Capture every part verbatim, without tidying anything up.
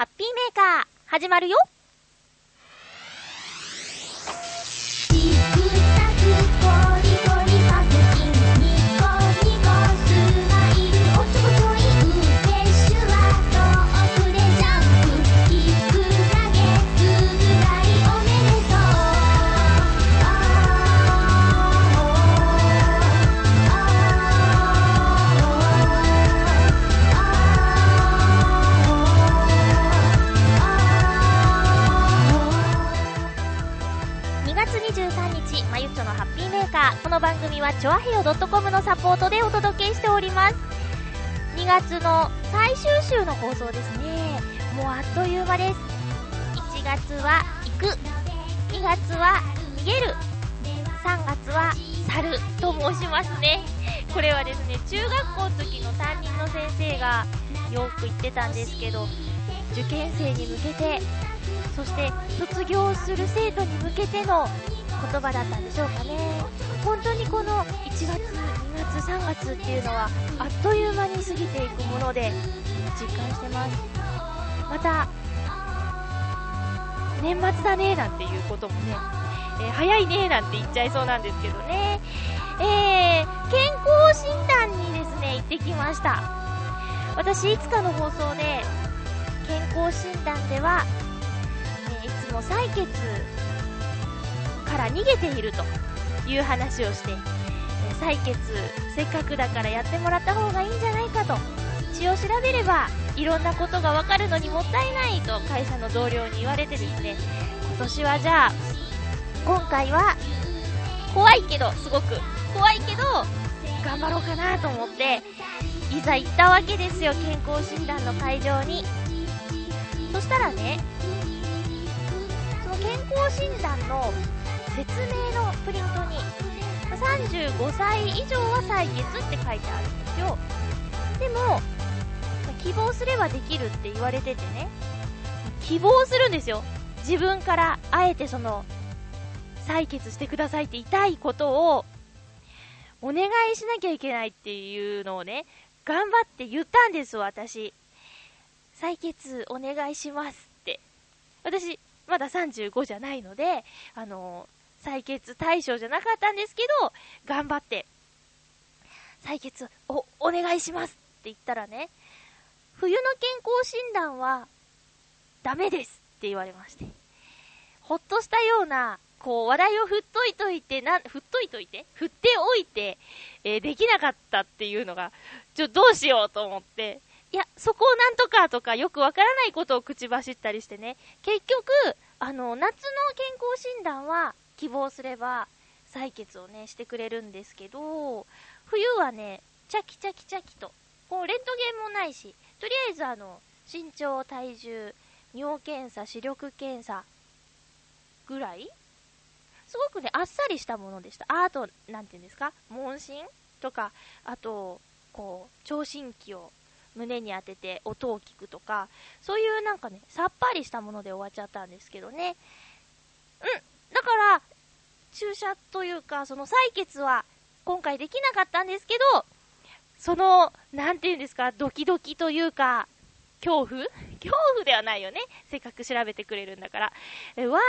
ハッピーメーカー始まるよ。にがつにじゅうさんにち、まゆっちょのハッピーメーカー。この番組はチョアヘヨ .com のサポートでお届けしております。にがつの最終週の放送ですね。もうあっという間です。いちがつは行く、にがつは逃げる、さんがつは去ると申しますね。これはですね、中学校の時の担任の先生がよく言ってたんですけど、受験生に向けて、そして卒業する生徒に向けての言葉だったんでしょうかね。本当にこのいちがつ、にがつ、さんがつっていうのはあっという間に過ぎていくもので実感してます。また年末だねなんていうこともね、えー、早いねなんて言っちゃいそうなんですけどね、えー、健康診断にですね行ってきました。私いつかの放送で健康診断では、えー、いつも採血から逃げているという話をして、えー、採血せっかくだからやってもらった方がいいんじゃないかと、血を調べればいろんなことが分かるのにもったいないと会社の同僚に言われてですね、今年はじゃあ今回は怖いけどすごく怖いけど頑張ろうかなと思っていざ行ったわけですよ、健康診断の会場に。そしたらね、その健康診断の説明のプリントにさんじゅうごさい以上は採血って書いてあるんですよ。でも希望すればできるって言われててね、希望するんですよ。自分からあえてその採血してくださいって痛いことをお願いしなきゃいけないっていうのをね、頑張って言ったんです私。採血お願いしますって。私まださんじゅうごじゃないので、あのー、採血対象じゃなかったんですけど、頑張って採血をお願いしますって言ったらね、冬の健康診断はダメですって言われまして、ほっとしたようなこう話題を振っといといてな振っといといて振っておいて、えー、できなかったっていうのがちょっとどうしようと思って、いや、そこをなんとかとかよくわからないことを口走ったりしてね、結局あの夏の健康診断は希望すれば採血をねしてくれるんですけど、冬はねチャキチャキチャキとこうレントゲンもないし、とりあえずあの身長、体重、尿検査、視力検査ぐらい、すごくねあっさりしたものでした。あとなんていうんですか、問診とか、あとこう聴診器を胸に当てて音を聞くとか、そういうなんかねさっぱりしたもので終わっちゃったんですけどね。うん、だから注射というかその採血は今回できなかったんですけど、そのなんていうんですか、ドキドキというか恐怖恐怖ではないよね、せっかく調べてくれるんだからは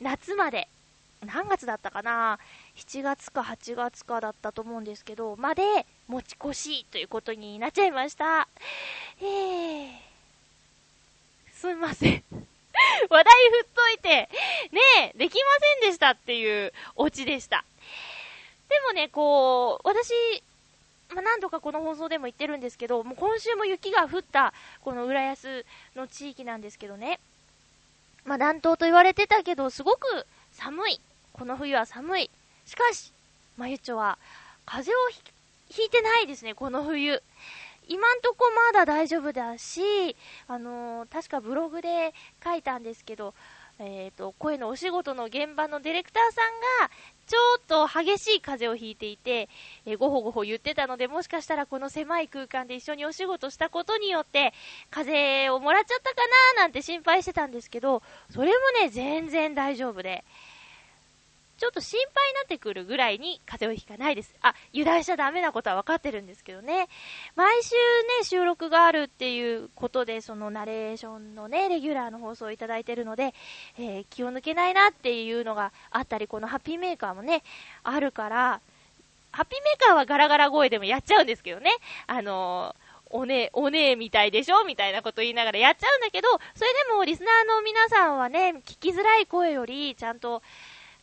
夏まで、何月だったかな、しちがつかはちがつかだったと思うんですけどまで持ち越しということになっちゃいました。えー、すいません話題振っといてねえできませんでしたっていうオチでした。でもねこう私、まあ、何度かこの放送でも言ってるんですけど、もう今週も雪が降ったこの浦安の地域なんですけどね、まあ、暖冬と言われてたけどすごく寒い、この冬は寒い。しかしまゆっちょは風邪を ひ, ひいてないですねこの冬。今んとこまだ大丈夫だし、あのー、確かブログで書いたんですけど、えーと、声のお仕事の現場のディレクターさんがちょっと激しい風邪をひいていて、えー、ごほごほ言ってたので、もしかしたらこの狭い空間で一緒にお仕事したことによって風邪をもらっちゃったかななんて心配してたんですけど、それもね全然大丈夫で、ちょっと心配になってくるぐらいに風邪をひかないです。あ、油断しちゃダメなことは分かってるんですけどね。毎週ね、収録があるっていうことで、そのナレーションのね、レギュラーの放送をいただいてるので、えー、気を抜けないなっていうのがあったり、このハッピーメーカーもね、あるから、ハッピーメーカーはガラガラ声でもやっちゃうんですけどね。あのー、おね、おねえみたいでしょみたいなこと言いながらやっちゃうんだけど、それでもリスナーの皆さんはね、聞きづらい声より、ちゃんと、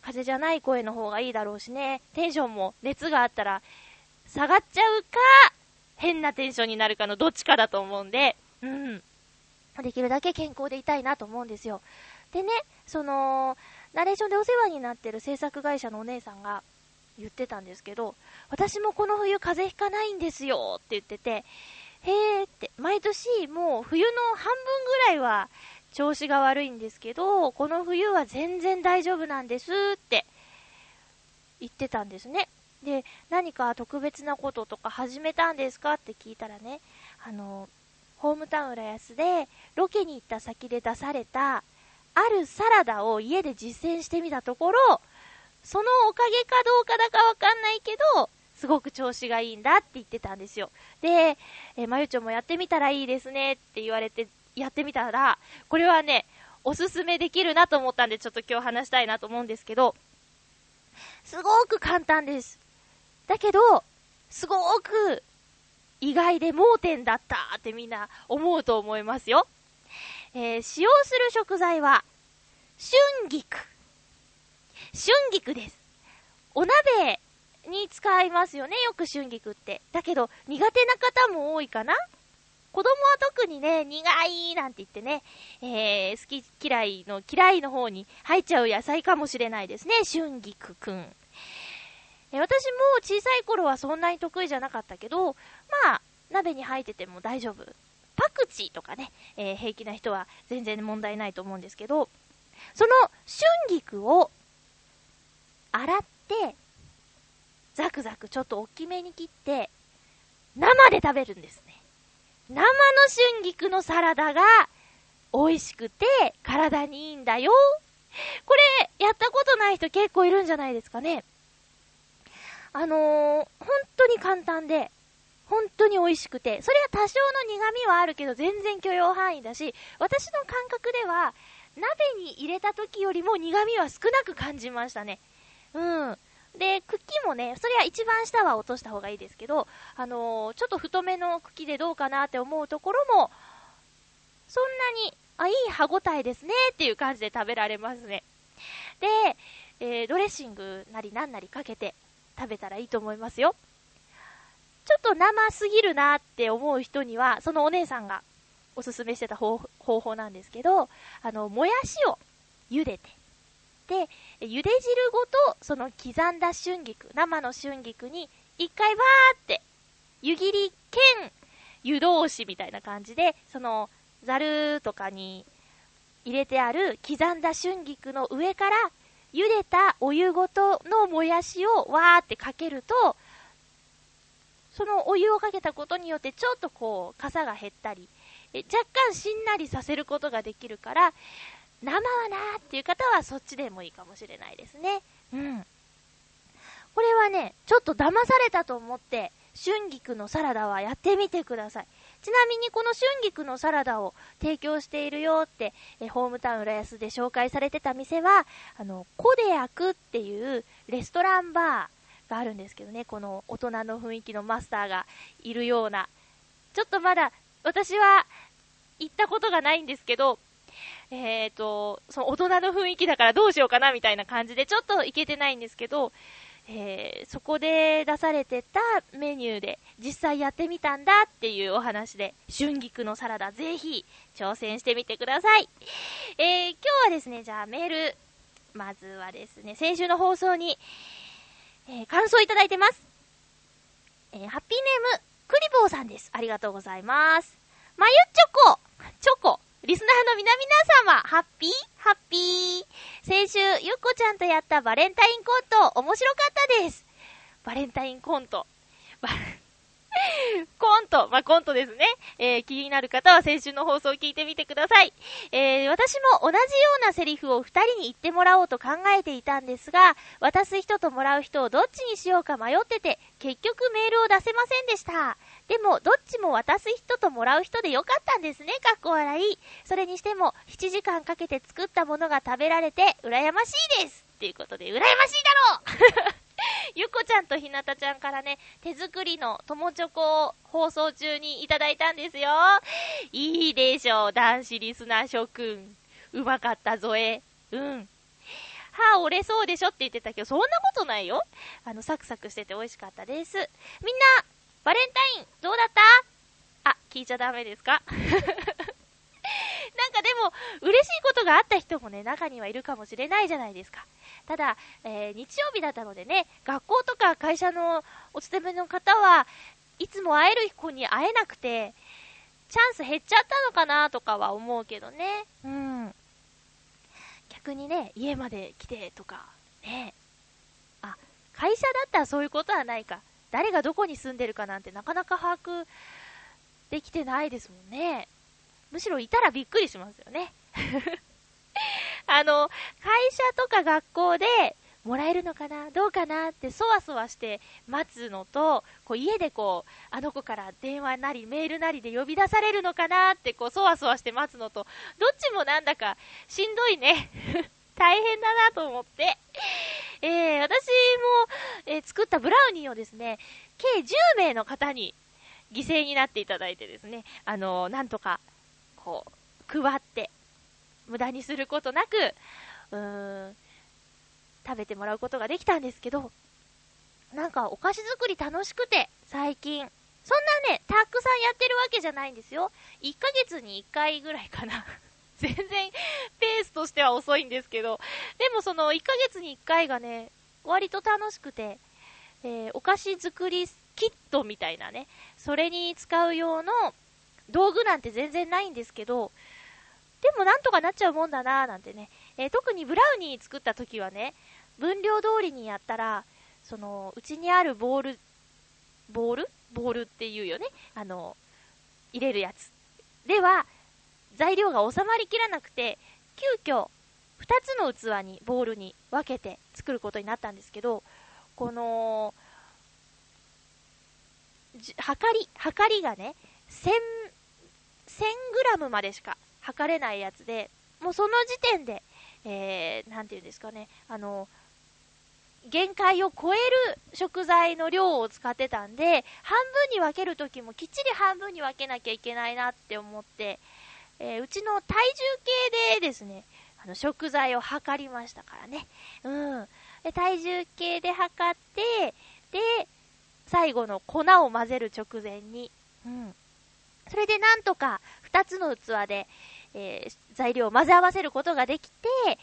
風じゃない声の方がいいだろうしね、テンションも熱があったら下がっちゃうか変なテンションになるかのどっちかだと思うんで、うん、できるだけ健康でいたいなと思うんですよ。でね、そのナレーションでお世話になってる制作会社のお姉さんが言ってたんですけど、私もこの冬風邪ひかないんですよって言ってて、へーって、毎年もう冬の半分ぐらいは調子が悪いんですけど、この冬は全然大丈夫なんですって言ってたんですね。で、何か特別なこととか始めたんですかって聞いたらね、あのホームタウン浦安でロケに行った先で出されたあるサラダを家で実践してみたところ、そのおかげかどうかだかわかんないけどすごく調子がいいんだって言ってたんですよ。で、えまゆちょもやってみたらいいですねって言われてやってみたら、これはね、おすすめできるなと思ったんで、ちょっと今日話したいなと思うんですけど、すごく簡単です。だけど、すごく意外で盲点だったってみんな思うと思いますよ。えー、使用する食材は、春菊。春菊です。お鍋に使いますよね、よく春菊って。だけど、苦手な方も多いかな。子供は特にね、苦いなんて言ってね、えー、好き嫌いの嫌いの方に入っちゃう野菜かもしれないですね、春菊くん。えー、私も小さい頃はそんなに得意じゃなかったけど、まあ鍋に入ってても大丈夫。パクチーとかね、えー、平気な人は全然問題ないと思うんですけど、その春菊を洗ってザクザクちょっと大きめに切って生で食べるんですね。生の春菊のサラダが美味しくて体にいいんだよ。これやったことない人結構いるんじゃないですかね。あのー、本当に簡単で本当に美味しくて、それは多少の苦味はあるけど全然許容範囲だし、私の感覚では鍋に入れた時よりも苦味は少なく感じましたね。うん。で、茎もね、それは一番下は落とした方がいいですけど、あのー、ちょっと太めの茎でどうかなって思うところも、そんなに、あ、いい歯ごたえですねっていう感じで食べられますね。で、えー、ドレッシングなりなんなりかけて食べたらいいと思いますよ。ちょっと生すぎるなって思う人には、そのお姉さんがおすすめしてた方法なんですけど、あの、もやしを茹でて、で、ゆで汁ごとその刻んだ春菊、生の春菊に一回バーって湯切り兼湯通しみたいな感じで、そのざるとかに入れてある刻んだ春菊の上から茹でたお湯ごとのもやしをわーってかけると、そのお湯をかけたことによってちょっとこうかさが減ったり、若干しんなりさせることができるから、生はなーっていう方はそっちでもいいかもしれないですね。うん。これはね、ちょっと騙されたと思って春菊のサラダはやってみてください。ちなみにこの春菊のサラダを提供しているよってえホームタウン浦安で紹介されてた店は、あのコデアクっていうレストランバーがあるんですけどね、この大人の雰囲気のマスターがいるような、ちょっとまだ私は行ったことがないんですけど、えーと、その大人の雰囲気だからどうしようかなみたいな感じでちょっといけてないんですけど、えー、そこで出されてたメニューで実際やってみたんだっていうお話で、春菊のサラダぜひ挑戦してみてください。えー、今日はですね、じゃあメール、まずはですね、先週の放送に、えー、感想いただいてます。えー、ハッピーネームクリボーさんです。ありがとうございます。まゆチョコチョコリスナーの皆々様、ハッピーハッピー。先週ゆっこちゃんとやったバレンタインコント面白かったです。バレンタインコントコント、まあ、コントですね、えー、気になる方は先週の放送を聞いてみてください。えー、私も同じようなセリフを二人に言ってもらおうと考えていたんですが、渡す人ともらう人をどっちにしようか迷ってて、結局メールを出せませんでした。でもどっちも渡す人ともらう人でよかったんですね、かっこ笑い。それにしてもしちじかんかけて作ったものが食べられて羨ましいですということで、羨ましいだろうゆこちゃんとひなたちゃんからね、手作りの友チョコを放送中にいただいたんですよ。いいでしょう、男子リスナー諸君、うまかったぞえ。うん、歯折れそうでしょって言ってたけど、そんなことないよ。あのサクサクしてて美味しかったです。みんなバレンタインどうだった？あ、聞いちゃダメですかなんかでも嬉しいことがあった人もね、中にはいるかもしれないじゃないですか。ただ、えー、日曜日だったのでね、学校とか会社のお勤めの方はいつも会える子に会えなくて、チャンス減っちゃったのかなとかは思うけどね。うん、逆にね、家まで来てとかね。あ、会社だったらそういうことはないか。誰がどこに住んでるかなんてなかなか把握できてないですもんね。むしろいたらびっくりしますよねあの会社とか学校でもらえるのかなどうかなってそわそわして待つのと、こう家でこうあの子から電話なりメールなりで呼び出されるのかなってこうそわそわして待つのと、どっちもなんだかしんどいね大変だなと思って、えー、私も、えー、作ったブラウニーをですね、計じゅう名の方に犠牲になっていただいてですね、あのー、なんとかこう配って、無駄にすることなくうーん食べてもらうことができたんですけど、なんかお菓子作り楽しくて、最近そんなねたくさんやってるわけじゃないんですよ。いっかげつにいっかいぐらいかな全然ペースとしては遅いんですけど、でもそのいっかげつにいっかいがね割と楽しくて、えー、お菓子作りキットみたいなね、それに使う用の道具なんて全然ないんですけど、でもなんとかなっちゃうもんだなーなんてね、えー、特にブラウニー作った時はね、分量通りにやったら、そのうちにあるボールボールボールっていうよね、あの入れるやつでは材料が収まりきらなくて、急遽ふたつの器にボールに分けて作ることになったんですけど、このはかりはかりがねせんグラムまでしか測れないやつで、もうその時点で、えー、なんていうんですかね、あの限界を超える食材の量を使ってたんで、半分に分けるときもきっちり半分に分けなきゃいけないなって思って、えー、うちの体重計でですね、あの食材を測りましたからね、うん、で体重計で測って、で最後の粉を混ぜる直前に、うん、それでなんとかふたつの器で、えー、材料を混ぜ合わせることができて、後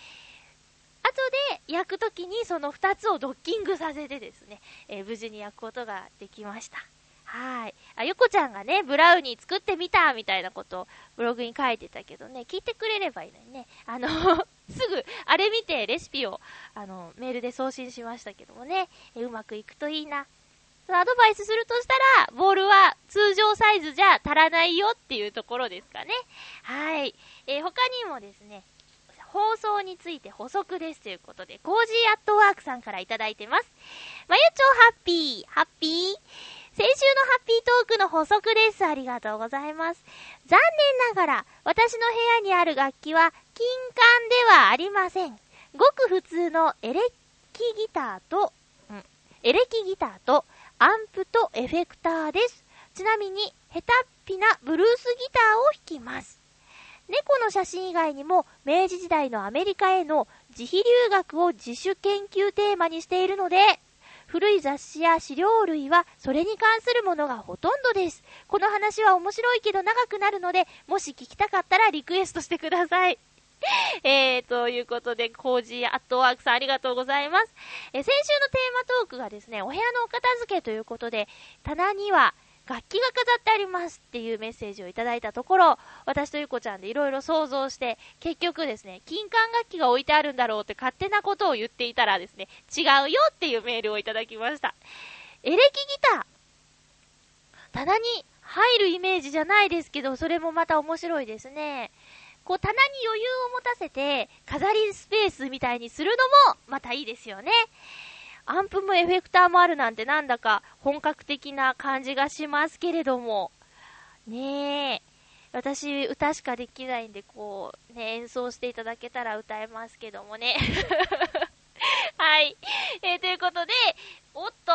で焼くときにそのふたつをドッキングさせてですね、えー、無事に焼くことができました。はい。あ、ゆこちゃんがねブラウニー作ってみたみたいなことをブログに書いてたけどね、聞いてくれればいいのにね、あのすぐあれ見てレシピをあのメールで送信しましたけどもね、えー、うまくいくといいな。アドバイスするとしたら、ボールは通常サイズじゃ足らないよっていうところですかね。はい、えー、他にもですね、放送について補足ですということで、コージーアットワークさんからいただいてます。まゆちょハッピーハッピー、先週のハッピートークの補足です、ありがとうございます。残念ながら私の部屋にある楽器は金管ではありません。ごく普通のエレキギターと、うん、エレキギターとアンプとエフェクターです。ちなみに下手っぴなブルースギターを弾きます。猫の写真以外にも明治時代のアメリカへの自費留学を自主研究テーマにしているので、古い雑誌や資料類はそれに関するものがほとんどです。この話は面白いけど長くなるので、もし聞きたかったらリクエストしてくださいえー、ということで、コージーアットワークさんありがとうございます。えー、先週のテーマトークがですね、お部屋のお片付けということで、棚には楽器が飾ってありますっていうメッセージをいただいたところ、私とゆこちゃんでいろいろ想像して、結局ですね、金管楽器が置いてあるんだろうって勝手なことを言っていたらですね、違うよっていうメールをいただきました。エレキギター、棚に入るイメージじゃないですけど、それもまた面白いですね。こう棚に余裕を持たせて飾りスペースみたいにするのもまたいいですよね。アンプもエフェクターもあるなんて、なんだか本格的な感じがしますけれどもねえ、私歌しかできないんで、こうね演奏していただけたら歌えますけどもねはい、えー、ということで、おっと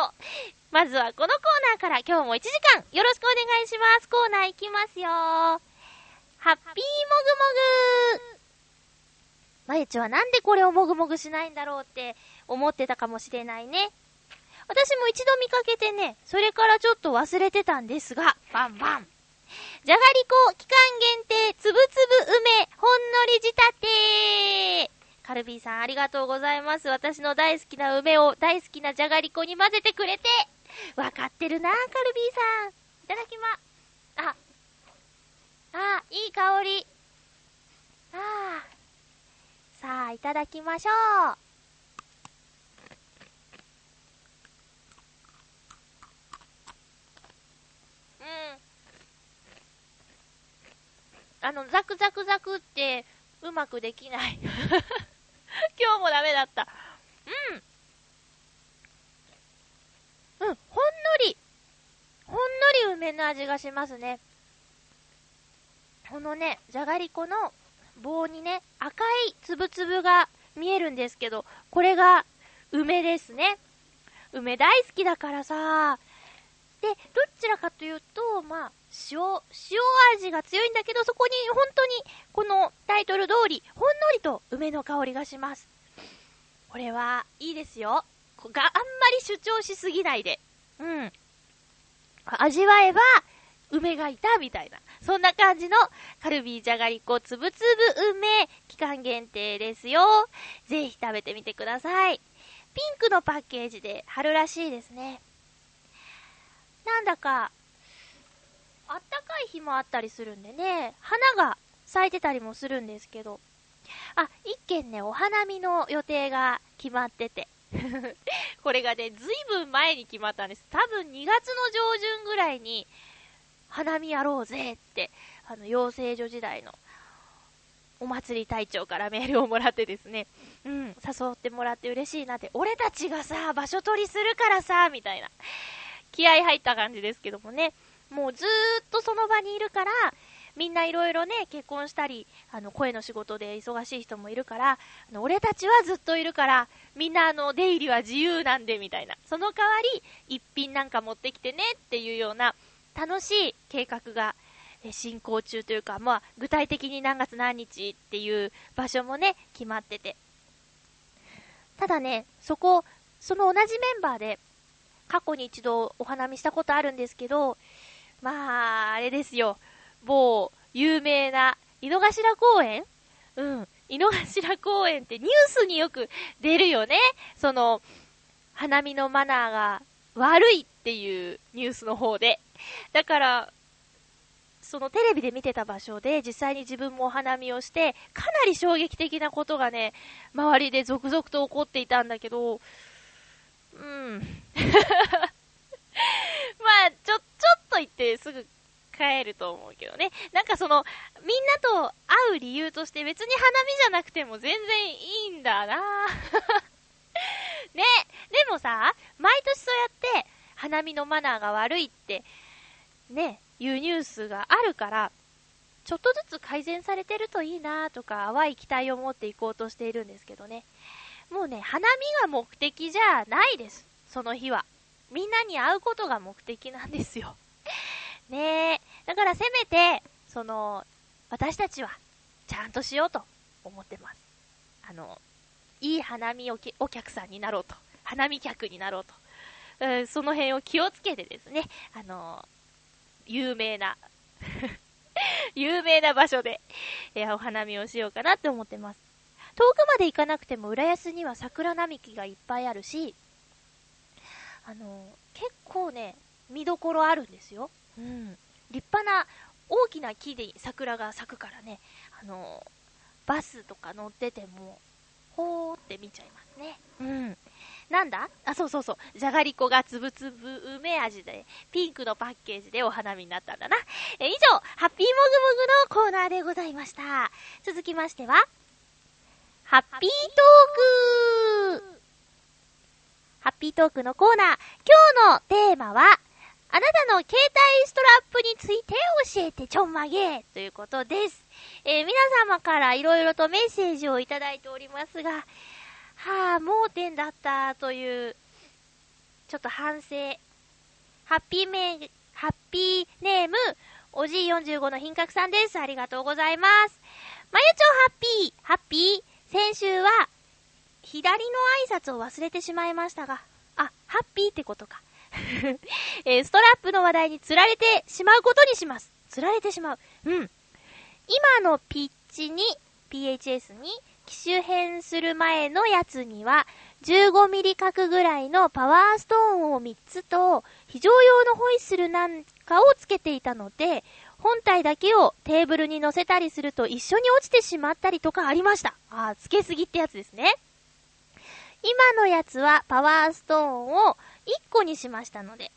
まずはこのコーナーから、今日もいちじかんよろしくお願いします。コーナーいきますよ。ハッピーもぐもぐ。まゆちはなんでこれをもぐもぐしないんだろうって思ってたかもしれないね。私も一度見かけてね、それからちょっと忘れてたんですが、バンバンじゃがりこ期間限定つぶつぶ梅ほんのり仕立て。カルビーさんありがとうございます。私の大好きな梅を大好きなじゃがりこに混ぜてくれて、わかってるなカルビーさん。いただきま、あ、あ、いい香り。ああ、さあいただきましょう。あのザクザクザクってうまくできない今日もダメだった。うんうん、ほんのりほんのり梅の味がしますね。このねじゃがりこの棒にね赤いつぶつぶが見えるんですけど、これが梅ですね。梅大好きだからさ。でどちらかというと、まあ塩、塩味が強いんだけど、そこに本当にこのタイトル通りほんのりと梅の香りがします。これはいいですよ。こがあんまり主張しすぎないで、うん、味わえば梅がいたみたいな、そんな感じのカルビーじゃがりこつぶつぶ梅期間限定ですよ。ぜひ食べてみてください。ピンクのパッケージで春らしいですね。なんだかあったかい日もあったりするんでね、花が咲いてたりもするんですけど、あ、一軒ねお花見の予定が決まっててこれがねずいぶん前に決まったんです。多分にがつの上旬ぐらいに花見やろうぜってあの養成所時代のお祭り隊長からメールをもらってですね、うん、誘ってもらって嬉しいなって、俺たちがさ場所取りするからさみたいな気合い入った感じですけどもね、もうずーっとその場にいるから、みんないろいろね結婚したりあの声の仕事で忙しい人もいるから、あの俺たちはずっといるからみんなあの出入りは自由なんでみたいな、その代わり一品なんか持ってきてねっていうような楽しい計画が進行中というか、まあ具体的に何月何日っていう場所もね決まってて、ただねそこその同じメンバーで過去に一度お花見したことあるんですけど、まああれですよ、某有名な井の頭公園、うん、井の頭公園ってニュースによく出るよね。その花見のマナーが悪いっていうニュースの方で、だからそのテレビで見てた場所で実際に自分もお花見をして、かなり衝撃的なことがね周りで続々と起こっていたんだけど、うんまあちょ、ちょっと行ってすぐ帰ると思うけどね。なんかそのみんなと会う理由として別に花見じゃなくても全然いいんだなね、でもさ毎年そうやって花見のマナーが悪いってねいうニュースがあるから、ちょっとずつ改善されてるといいなとか淡い期待を持っていこうとしているんですけどね。もうね花見が目的じゃないです。その日はみんなに会うことが目的なんですよねえ、だからせめてその私たちはちゃんとしようと思ってます。あのいい花見お客さんになろうと、花見客になろうと、うん、その辺を気をつけてですね、あの有名な有名な場所で、えー、お花見をしようかなって思ってます。遠くまで行かなくても浦安には桜並木がいっぱいあるし、あの結構ね見どころあるんですよ、うん、立派な大きな木で桜が咲くからね、あのバスとか乗っててもほーって見ちゃいますね。うん。なんだ？あ、そうそうそう。じゃがりこがつぶつぶ梅味で、ピンクのパッケージでお花見になったんだな。え、以上、ハッピーもぐもぐのコーナーでございました。続きましては、ハッピートーク！ハッピートークのコーナー。今日のテーマは、あなたの携帯ストラップについて教えてちょんまげということです。えー、皆様からいろいろとメッセージをいただいておりますが、はあ、盲点だったという、ちょっと反省。ハッピーメー、ハッピーネーム、おじいよんじゅうごの品格さんです。ありがとうございます。まゆちょんハッピー、ハッピー。先週は、左の挨拶を忘れてしまいましたが、あ、ハッピーってことか。えー、ストラップの話題に釣られてしまうことにします。釣られてしまう。うん。今のピッチに、ピーエイチエス に、機種変する前のやつには、じゅうごミリ角ぐらいのパワーストーンをみっつと、非常用のホイッスルなんかをつけていたので、本体だけをテーブルに乗せたりすると一緒に落ちてしまったりとかありました。あー、つけすぎってやつですね。今のやつはパワーストーンをいっこにしましたので、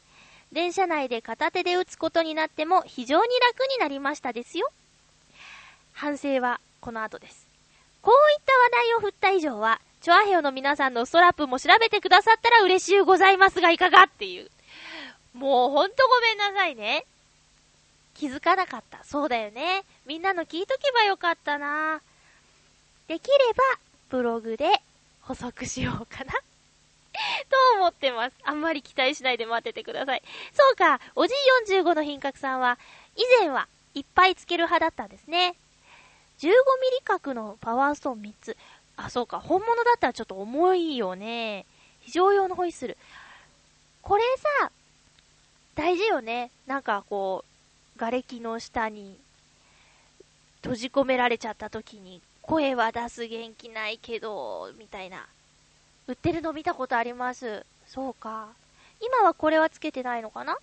電車内で片手で打つことになっても非常に楽になりましたですよ。反省はこの後です。こういった話題を振った以上はチョアヘヨの皆さんのストラップも調べてくださったら嬉しゅうございますがいかがっていう、もうほんとごめんなさいね。気づかなかった。そうだよね。みんなの聞いとけばよかったな。できればブログで補足しようかなと思ってます。あんまり期待しないで待っててください。そうか、おじいよんじゅうごの品格さんは以前はいっぱいつける派だったんですね。じゅうごミリ角のパワーストーンみっつ。あ、そうか、本物だったらちょっと重いよね。非常用のホイッスル。これさ、大事よね。なんかこう、瓦礫の下に閉じ込められちゃった時に声は出す元気ないけど、みたいな。売ってるの見たことあります。そうか。今はこれはつけてないのかな？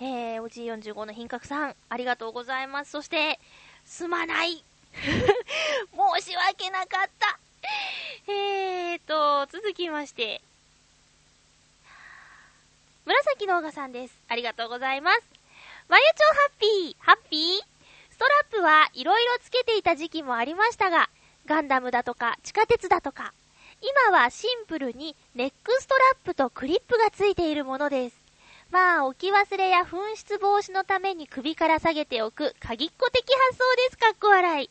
えー、おじいよんじゅうごの品格さん、ありがとうございます。そして、すまない。申し訳なかった。えーと、続きまして。紫のオガさんです。ありがとうございます。まゆちょハッピー、ハッピー。ストラップはいろいろつけていた時期もありましたが、ガンダムだとか地下鉄だとか、今はシンプルにネックストラップとクリップがついているものです。まあ置き忘れや紛失防止のために首から下げておく鍵っ子的発想です。かっこ笑い。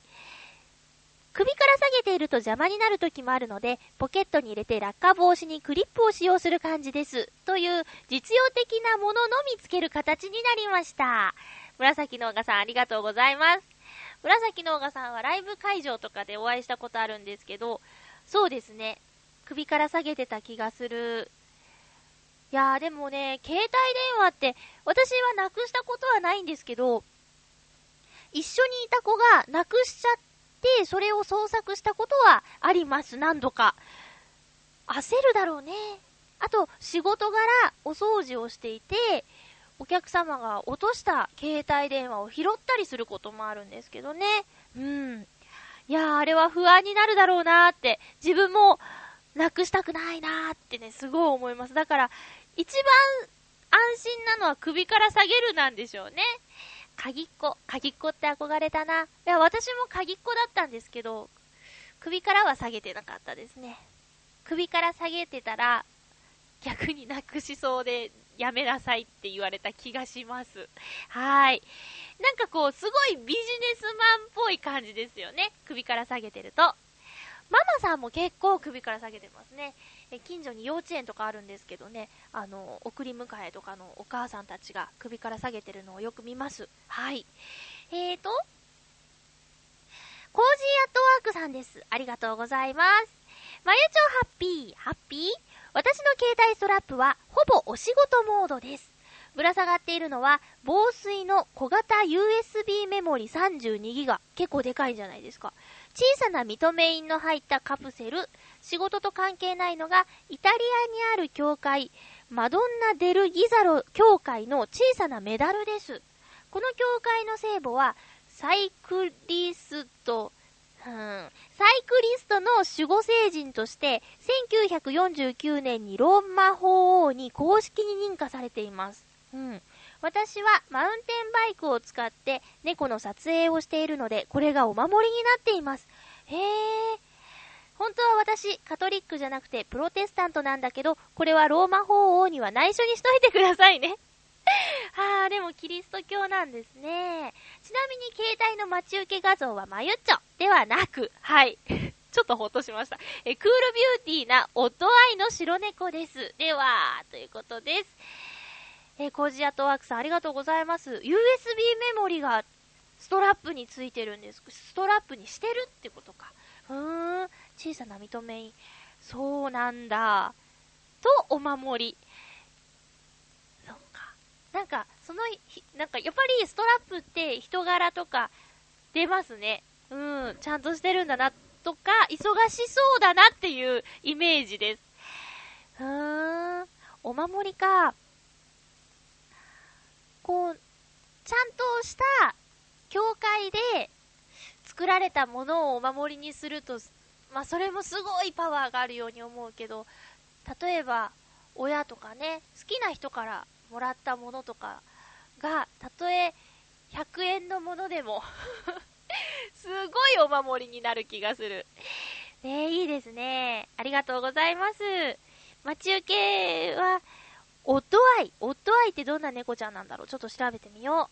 首から下げていると邪魔になる時もあるので、ポケットに入れて落下防止にクリップを使用する感じです。という実用的なもののみつける形になりました。紫のオガさん、ありがとうございます。紫のオガさんはライブ会場とかでお会いしたことあるんですけど、そうですね、首から下げてた気がする。いやーでもね、携帯電話って私はなくしたことはないんですけど、一緒にいた子がなくしちゃってそれを捜索したことはあります。何度か。焦るだろうね。あと仕事柄お掃除をしていて、お客様が落とした携帯電話を拾ったりすることもあるんですけどね。うん。いやー、あれは不安になるだろうなーって、自分もなくしたくないなーってね、すごい思います。だから、一番安心なのは首から下げるなんでしょうね。鍵っ子。鍵っ子って憧れたな。いや、私も鍵っ子だったんですけど、首からは下げてなかったですね。首から下げてたら、逆になくしそうで、やめなさいって言われた気がします。はい。なんかこうすごいビジネスマンっぽい感じですよね、首から下げてると。ママさんも結構首から下げてますね。え、近所に幼稚園とかあるんですけどね、あの送り迎えとかのお母さんたちが首から下げてるのをよく見ます。はい。えーとコージーアットワークさんです。ありがとうございます。まゆちょハッピーハッピー。私の携帯ストラップはほぼお仕事モードです。ぶら下がっているのは防水の小型 ユーエスビー メモリ さんじゅうにギガ。結構でかいじゃないですか。小さなミトメインの入ったカプセル。仕事と関係ないのがイタリアにある教会、マドンナ・デル・ギザロ教会の小さなメダルです。この教会の聖母はサイクリスト、うん、サイクリストの守護聖人としてせんきゅうひゃくよんじゅうきゅうねんにローマ法王に公式に認可されています。うん。私はマウンテンバイクを使って猫の撮影をしているので、これがお守りになっています。へー。本当は私、カトリックじゃなくてプロテスタントなんだけど、これはローマ法王には内緒にしといてくださいね。はぁ、でもキリスト教なんですね。ちなみに携帯の待ち受け画像はマユッチョではなく、はい。ちょっとほっとしました。え、クールビューティーな音合いの白猫です。では、ということです。えー、コージーアットワークさんありがとうございます。 ユーエスビー メモリがストラップについてるんです。ストラップにしてるってことか。うーん、小さな認め印、そうなんだ。とお守り、そっか。なんかそのなんかやっぱりストラップって人柄とか出ますね。うん、ちゃんとしてるんだなとか忙しそうだなっていうイメージです。うーん、お守りか。こうちゃんとした教会で作られたものをお守りにすると、まあ、それもすごいパワーがあるように思うけど、例えば親とかね、好きな人からもらったものとかがたとえひゃくえんのものでもすごいお守りになる気がする、ね、いいですね。ありがとうございます。待ち受けはオッドアイ。オッドアイってどんな猫ちゃんなんだろう、ちょっと調べてみよ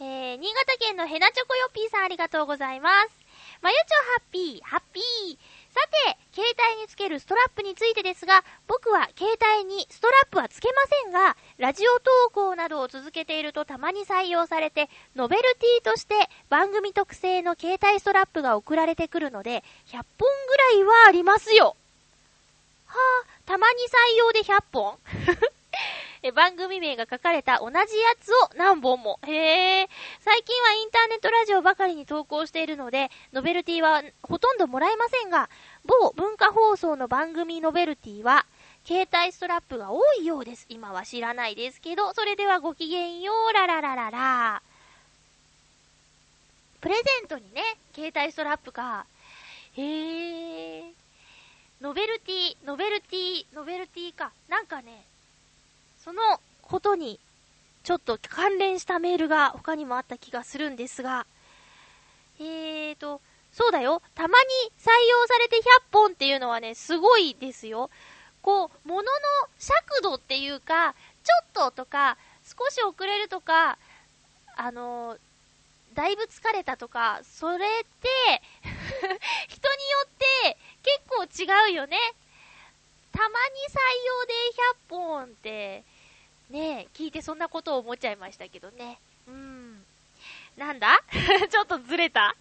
う。えー、新潟県のヘナチョコヨッピーさんありがとうございます。まゆちょハッピーハッピー。さて、携帯につけるストラップについてですが、僕は携帯にストラップはつけませんが、ラジオ投稿などを続けているとたまに採用されて、ノベルティとして番組特製の携帯ストラップが送られてくるのでひゃっぽんぐらいはありますよ。はぁ、たまに採用でひゃっぽんえ、番組名が書かれた同じやつを何本も。へえ。最近はインターネットラジオばかりに投稿しているので、ノベルティはほとんどもらえませんが、某文化放送の番組ノベルティは、携帯ストラップが多いようです。今は知らないですけど、それではごきげんよう、ラララララ。プレゼントにね、携帯ストラップか。へえ。ノベルティ、ノベルティ、ノベルティか。なんかね、そのことにちょっと関連したメールが他にもあった気がするんですが、えーとそうだよ、たまに採用されてひゃっぽんっていうのはね、すごいですよ。こう、ものの尺度っていうか、ちょっととか少し遅れるとか、あのー、だいぶ疲れたとか、それって人によって結構違うよね。たまに採用でひゃっぽんってね、聞いてそんなことを思っちゃいましたけどね。うーん、なんだちょっとずれた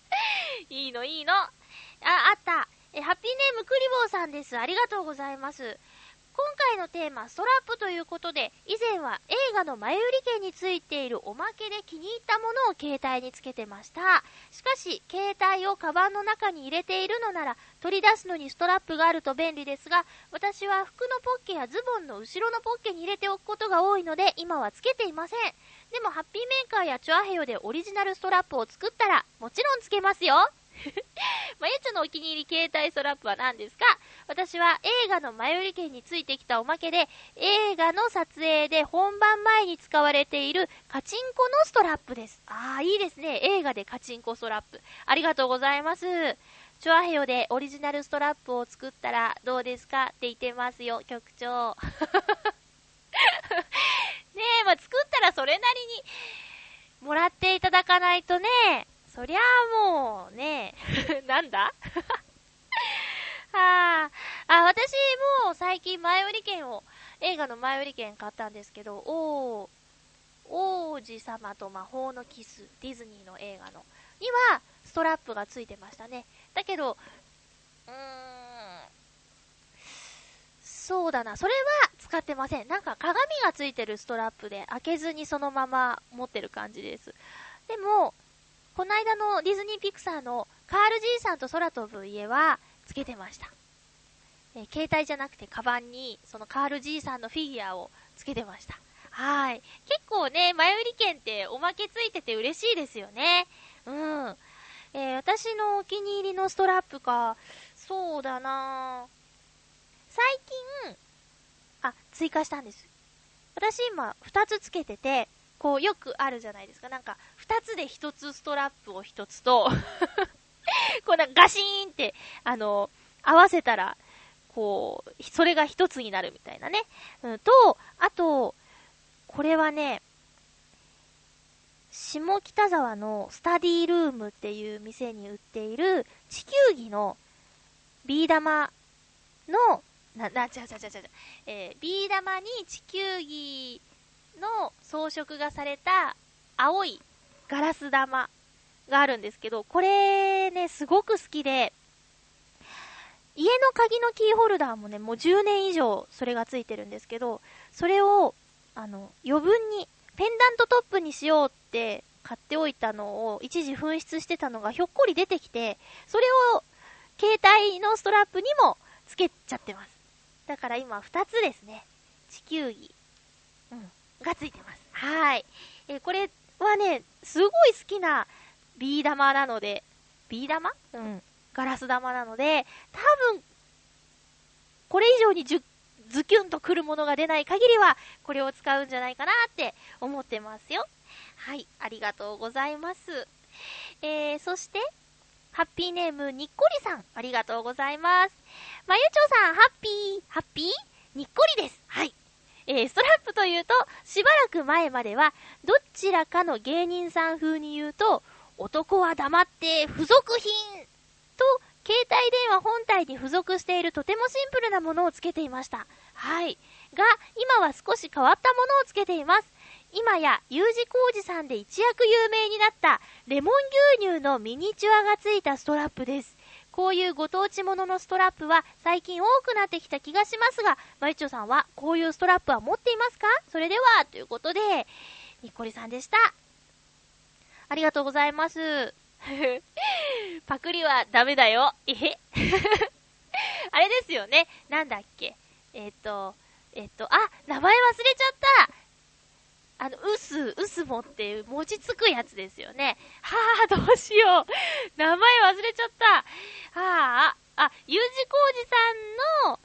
いいのいいの。あ、あった。え、ハッピーネームクリボーさんです。ありがとうございます。今回のテーマ、ストラップということで、以前は映画の前売り券についているおまけで気に入ったものを携帯につけてました。しかし、携帯をカバンの中に入れているのなら、取り出すのにストラップがあると便利ですが、私は服のポッケやズボンの後ろのポッケに入れておくことが多いので、今はつけていません。でも、ハッピーメーカーやチョアヘヨでオリジナルストラップを作ったら、もちろんつけますよ。まゆちょのお気に入り携帯ストラップは何ですか？私は映画の前売り券についてきたおまけで、映画の撮影で本番前に使われているカチンコのストラップです。ああ、いいですね。映画でカチンコストラップ。ありがとうございます。チョアヘヨでオリジナルストラップを作ったらどうですかって言ってますよ、局長。ねえ、まあ、作ったらそれなりにもらっていただかないとね。そりゃあもうねなんだはあ、あ、私も最近前売り券を、映画の前売り券買ったんですけど、王王子様と魔法のキス、ディズニーの映画のにはストラップがついてましたね。だけど、うーん、そうだな、それは使ってません。なんか鏡がついてるストラップで開けずにそのまま持ってる感じです。でもこの間のディズニーピクサーのカールじいさんと空飛ぶ家はつけてました。えー、携帯じゃなくてカバンにそのカールじいさんのフィギュアをつけてました。はい、結構ね、前売り券っておまけついてて嬉しいですよね。うん。えー、私のお気に入りのストラップか、そうだなぁ。最近、あ、追加したんです。私今ふたつつけてて、こうよくあるじゃないですか。なんかふたつでひとつストラップをひとつと、こうなんかガシーンって、あの、合わせたら、こう、それがひとつになるみたいなね。うん、と、あと、これはね、下北沢のスタディールームっていう店に売っている地球儀のビー玉の、な、な、ちゃちゃちゃちゃちゃ、えー、ビー玉に地球儀の装飾がされた青いガラス玉があるんですけど、これね、すごく好きで、家の鍵のキーホルダーもね、もうじゅうねん以上それがついてるんですけど、それを、あの、余分に、ペンダントトップにしようって買っておいたのを一時紛失してたのがひょっこり出てきて、それを携帯のストラップにもつけちゃってます。だから今ふたつですね。地球儀、うん、がついてます。はい。えー、これはね、すごい好きなビー玉なので、ビー玉？うん。ガラス玉なので、多分、これ以上にじゅっズキュンとくるものが出ない限りはこれを使うんじゃないかなって思ってますよ。はい、ありがとうございます。えー、そしてハッピーネームにっこりさん、ありがとうございます。まゆちょさん、ハッピーハッピーにっこりです。はい。えー、ストラップというとしばらく前まではどちらかの芸人さん風に言うと、男は黙って付属品と携帯電話本体に付属しているとてもシンプルなものをつけていました。はい。が、今は少し変わったものをつけています。今や U 字工事さんで一躍有名になったレモン牛乳のミニチュアがついたストラップです。こういうご当地もののストラップは最近多くなってきた気がしますが、まゆちょさんはこういうストラップは持っていますか？それでは、ということで、にっこりさんでした。ありがとうございます。パクリはダメだよ。えへあれですよね。なんだっけ。えっと、えっと、あ、名前忘れちゃった。あの、うす、うすもって文字つくやつですよね。はぁ、どうしよう。名前忘れちゃった。はぁ、あ、U字工事さんの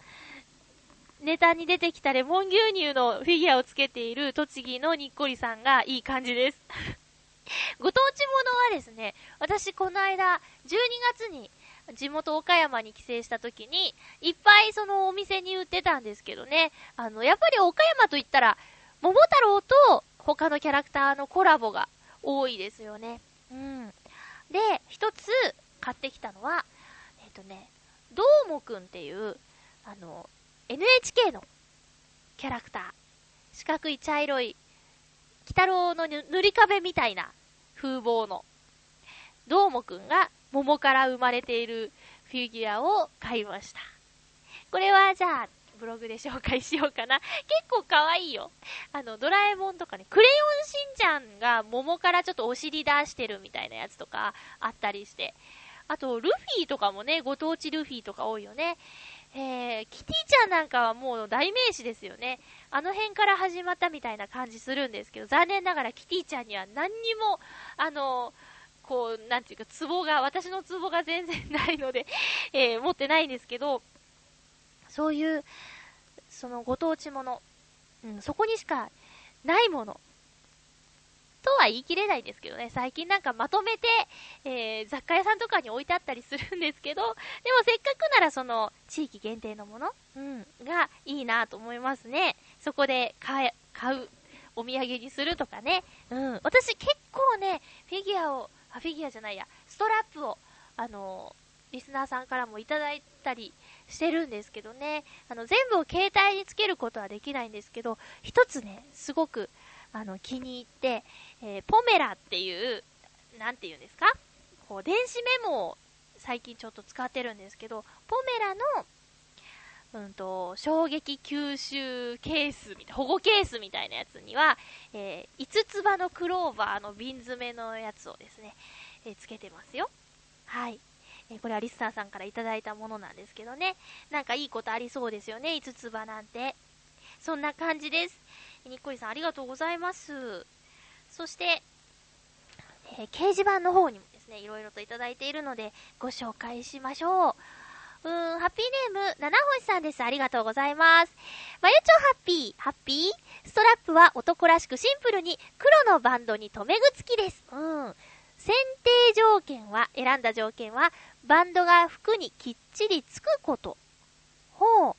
ネタに出てきたレモン牛乳のフィギュアをつけている栃木のにっこりさんがいい感じです。ご当地ものはですね、私この間じゅうにがつに地元岡山に帰省した時にいっぱいそのお店に売ってたんですけどね、あのやっぱり岡山といったら桃太郎と他のキャラクターのコラボが多いですよね。うん。で、一つ買ってきたのはえっとね、どーもくんっていうあの エヌエイチケー のキャラクター、四角い茶色い鬼太郎の塗り壁みたいな風貌のどーもくんが桃から生まれているフィギュアを買いました。これはじゃあブログで紹介しようかな。結構かわいいよ。あのドラえもんとかね、クレヨンしんちゃんが桃からちょっとお尻出してるみたいなやつとかあったりして、あとルフィとかもね、ご当地ルフィとか多いよね。えー、キティちゃんなんかはもう代名詞ですよね。あの辺から始まったみたいな感じするんですけど、残念ながらキティちゃんには何にもあのー、こうなんていうかツボが、私のツボが全然ないので、えー、持ってないんですけど、そういうそのご当地もの、うん、そこにしかないものとは言い切れないんですけどね。最近なんかまとめて、えー、雑貨屋さんとかに置いてあったりするんですけど、でもせっかくならその地域限定のもの、うん、がいいなと思いますね。そこで買え、買う、お土産にするとかね。うん、私結構ね、フィギュアを、あ、フィギュアじゃないや、ストラップを、あのー、リスナーさんからもいただいたりしてるんですけどね。あの、全部を携帯につけることはできないんですけど、一つね、すごく、あの気に入って、えー、ポメラっていうなんていうんですか、こう電子メモを最近ちょっと使ってるんですけど、ポメラのうんと衝撃吸収ケースみたいな、保護ケースみたいなやつには、えー、いつつ葉のクローバーの瓶詰めのやつをですね、えー、つけてますよ。はい、えー、これはリスナーさんからいただいたものなんですけどね。なんかいいことありそうですよね、いつつ葉なんて。そんな感じです。にっこりさん、ありがとうございます。そして、えー、掲示板の方にもですね、いろいろといただいているのでご紹介しましょう。うーん、ハッピーネーム、七星さんです。ありがとうございます。まゆちょハッピー、ハッピー。ストラップは男らしくシンプルに黒のバンドに留め具付きです。うん。選定条件は、選んだ条件は、バンドが服にきっちりつくこと。ほう。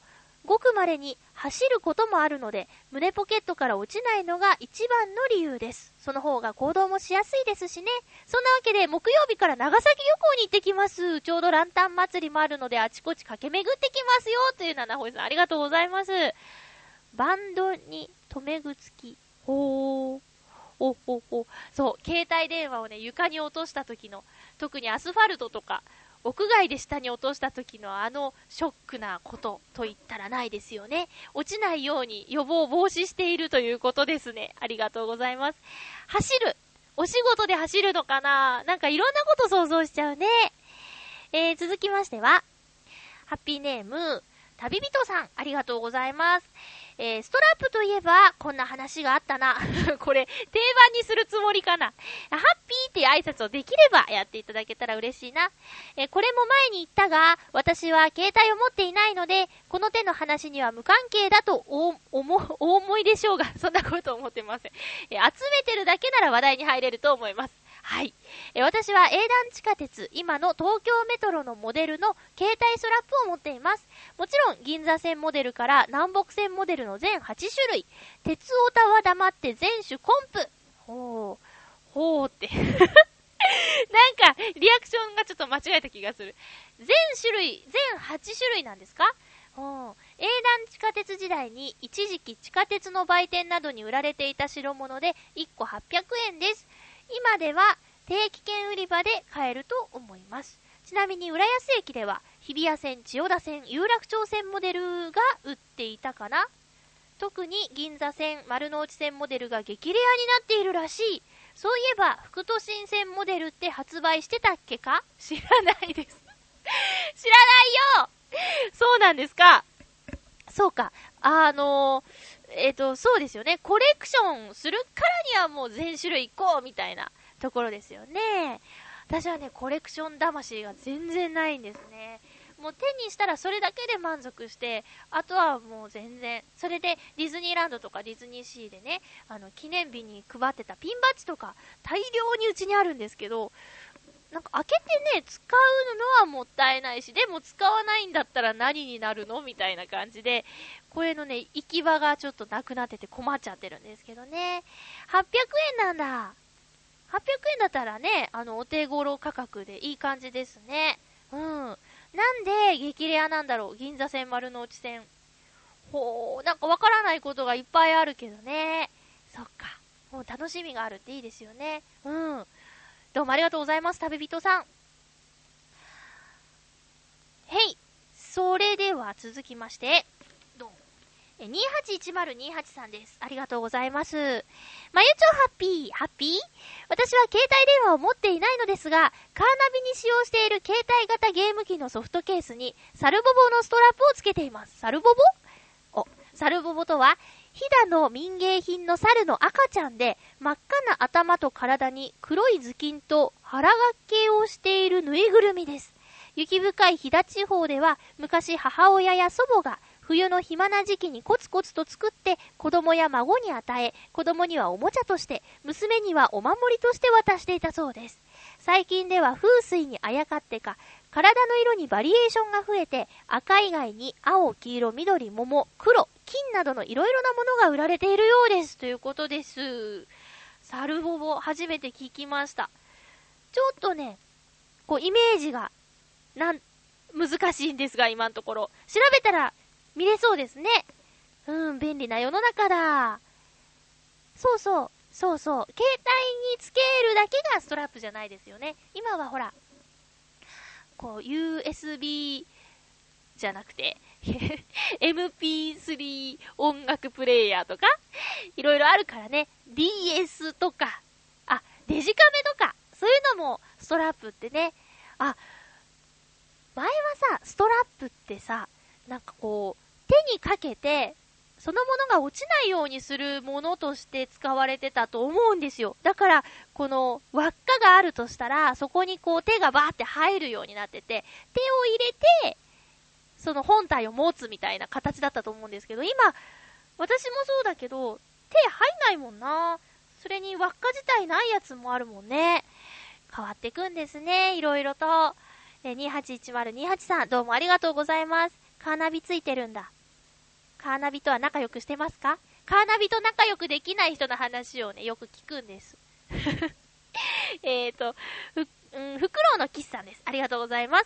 ごくまれに走ることもあるので、胸ポケットから落ちないのが一番の理由です。その方が行動もしやすいですしね。そんなわけで、木曜日から長崎漁港に行ってきます。ちょうどランタン祭りもあるので、あちこち駆け巡ってきますよ。という七星さん、ありがとうございます。バンドに留め具付き。ほー。おおお。そう、携帯電話をね、床に落とした時の、特にアスファルトとか、屋外で下に落とした時のあのショックなことと言ったらないですよね。落ちないように予防防止しているということですね。ありがとうございます。走る。お仕事で走るのかな、なんかいろんなこと想像しちゃうね。えー、続きましては、ハッピーネーム、旅人さん、ありがとうございます。えー、ストラップといえば、こんな話があったな。これ、定番にするつもりかな。ハッピーっていう挨拶をできればやっていただけたら嬉しいな。えー、これも前に言ったが、私は携帯を持っていないので、この手の話には無関係だとお、おも、お思いでしょうが、そんなこと思ってません。えー、集めてるだけなら話題に入れると思います。はい。えー、私は営団地下鉄、今の東京メトロのモデルの携帯ストラップを持っています。もちろん銀座線モデルから南北線モデルの全はちしゅるい。鉄オタは黙って全種コンプ。ほう。ほうって。なんか、リアクションがちょっと間違えた気がする。全種類、全はちしゅるいなんですか？ほう。営団地下鉄時代に一時期地下鉄の売店などに売られていた代物でいっこはっぴゃくえんです。今では定期券売り場で買えると思います。ちなみに浦安駅では日比谷線、千代田線、有楽町線モデルが売っていたかな。特に銀座線、丸の内線モデルが激レアになっているらしい。そういえば副都心線モデルって発売してたっけか？知らないです。知らないよ。そうなんですか。そうか。あのーえっと、そうですよね。コレクションするからにはもう全種類行こうみたいなところですよね。私はね、コレクション魂が全然ないんですね。もう手にしたらそれだけで満足して、あとはもう全然。それでディズニーランドとかディズニーシーでね、あの、記念日に配ってたピンバッジとか大量にうちにあるんですけど、なんか開けてね、使うのはもったいないし、でも使わないんだったら何になるのみたいな感じで、これのね、行き場がちょっとなくなってて困っちゃってるんですけどね。はっぴゃくえんなんだ。はっぴゃくえんだったらね、あの、お手頃価格でいい感じですね。うん。なんで激レアなんだろう。銀座線、丸の内線。ほー、なんかわからないことがいっぱいあるけどね。そっか。もう楽しみがあるっていいですよね。うん。どうもありがとうございます、旅人さん。へい。それでは続きまして、どん。え、にーはちいちまるにーはちさんです。ありがとうございます。まゆちょハッピー、ハッピー？私は携帯電話を持っていないのですが、カーナビに使用している携帯型ゲーム機のソフトケースに、サルボボのストラップをつけています。サルボボ？お、サルボボとは、飛騨の民芸品の猿の赤ちゃんで、真っ赤な頭と体に黒い頭巾と腹掛けをしているぬいぐるみです。雪深い飛騨地方では、昔母親や祖母が冬の暇な時期にコツコツと作って子供や孫に与え、子供にはおもちゃとして、娘にはお守りとして渡していたそうです。最近では風水にあやかってか、体の色にバリエーションが増えて、赤以外に青、黄色、緑、桃、黒、金などのいろいろなものが売られているようですということです。サルボボ、初めて聞きました。ちょっとね、こうイメージがなん難しいんですが、今のところ調べたら見れそうですね。うん、便利な世の中だ。そうそうそうそう、携帯につけるだけがストラップじゃないですよね。今はほら、こう ユーエスビー じゃなくてエムピースリー 音楽プレイヤーとかいろいろあるからね。 ディーエス とか、あ、デジカメとか、そういうのもストラップってね。あ、前はさ、ストラップってさ、なんかこう手にかけてそのものが落ちないようにするものとして使われてたと思うんですよ。だからこの輪っかがあるとしたら、そこにこう手がバーって入るようになってて、手を入れてその本体を持つみたいな形だったと思うんですけど、今私もそうだけど手入んないもんな。それに輪っか自体ないやつもあるもんね。変わってくんですね、いろいろと。ね、にはちいちまるにはちさん、どうもありがとうございます。カーナビついてるんだ。カーナビとは仲良くしてますか？カーナビと仲良くできない人の話をね、よく聞くんですえっとふうん、フクロウのキスさんです。ありがとうございます。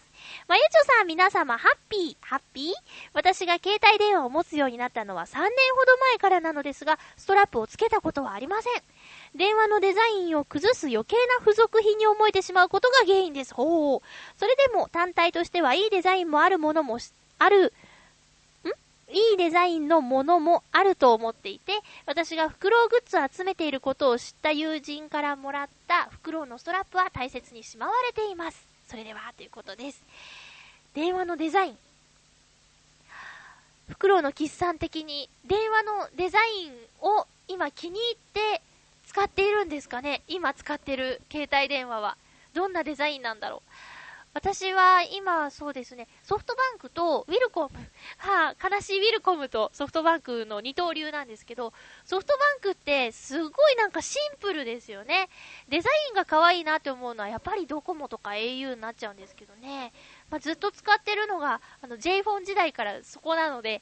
まゆちょさん、皆様、ハッピー、ハッピー？私が携帯電話を持つようになったのはさんねんほど前からなのですが、ストラップをつけたことはありません。電話のデザインを崩す余計な付属品に思えてしまうことが原因です。ほう。それでも、単体としてはいいデザインもあるものも、ある、いいデザインのものもあると思っていて、私がフクロウグッズを集めていることを知った友人からもらったフクロウのストラップは大切にしまわれています。それでは、ということです。電話のデザイン、フクロウのキスさん的に電話のデザインを今気に入って使っているんですかね。今使ってる携帯電話はどんなデザインなんだろう。私は今、そうですね、ソフトバンクとウィルコム、はあ、悲しいウィルコムとソフトバンクの二刀流なんですけど、ソフトバンクってすごいなんかシンプルですよね。デザインが可愛いなって思うのはやっぱりドコモとか エーユー になっちゃうんですけどね。まあ、ずっと使ってるのがあの J フォン時代からそこなので、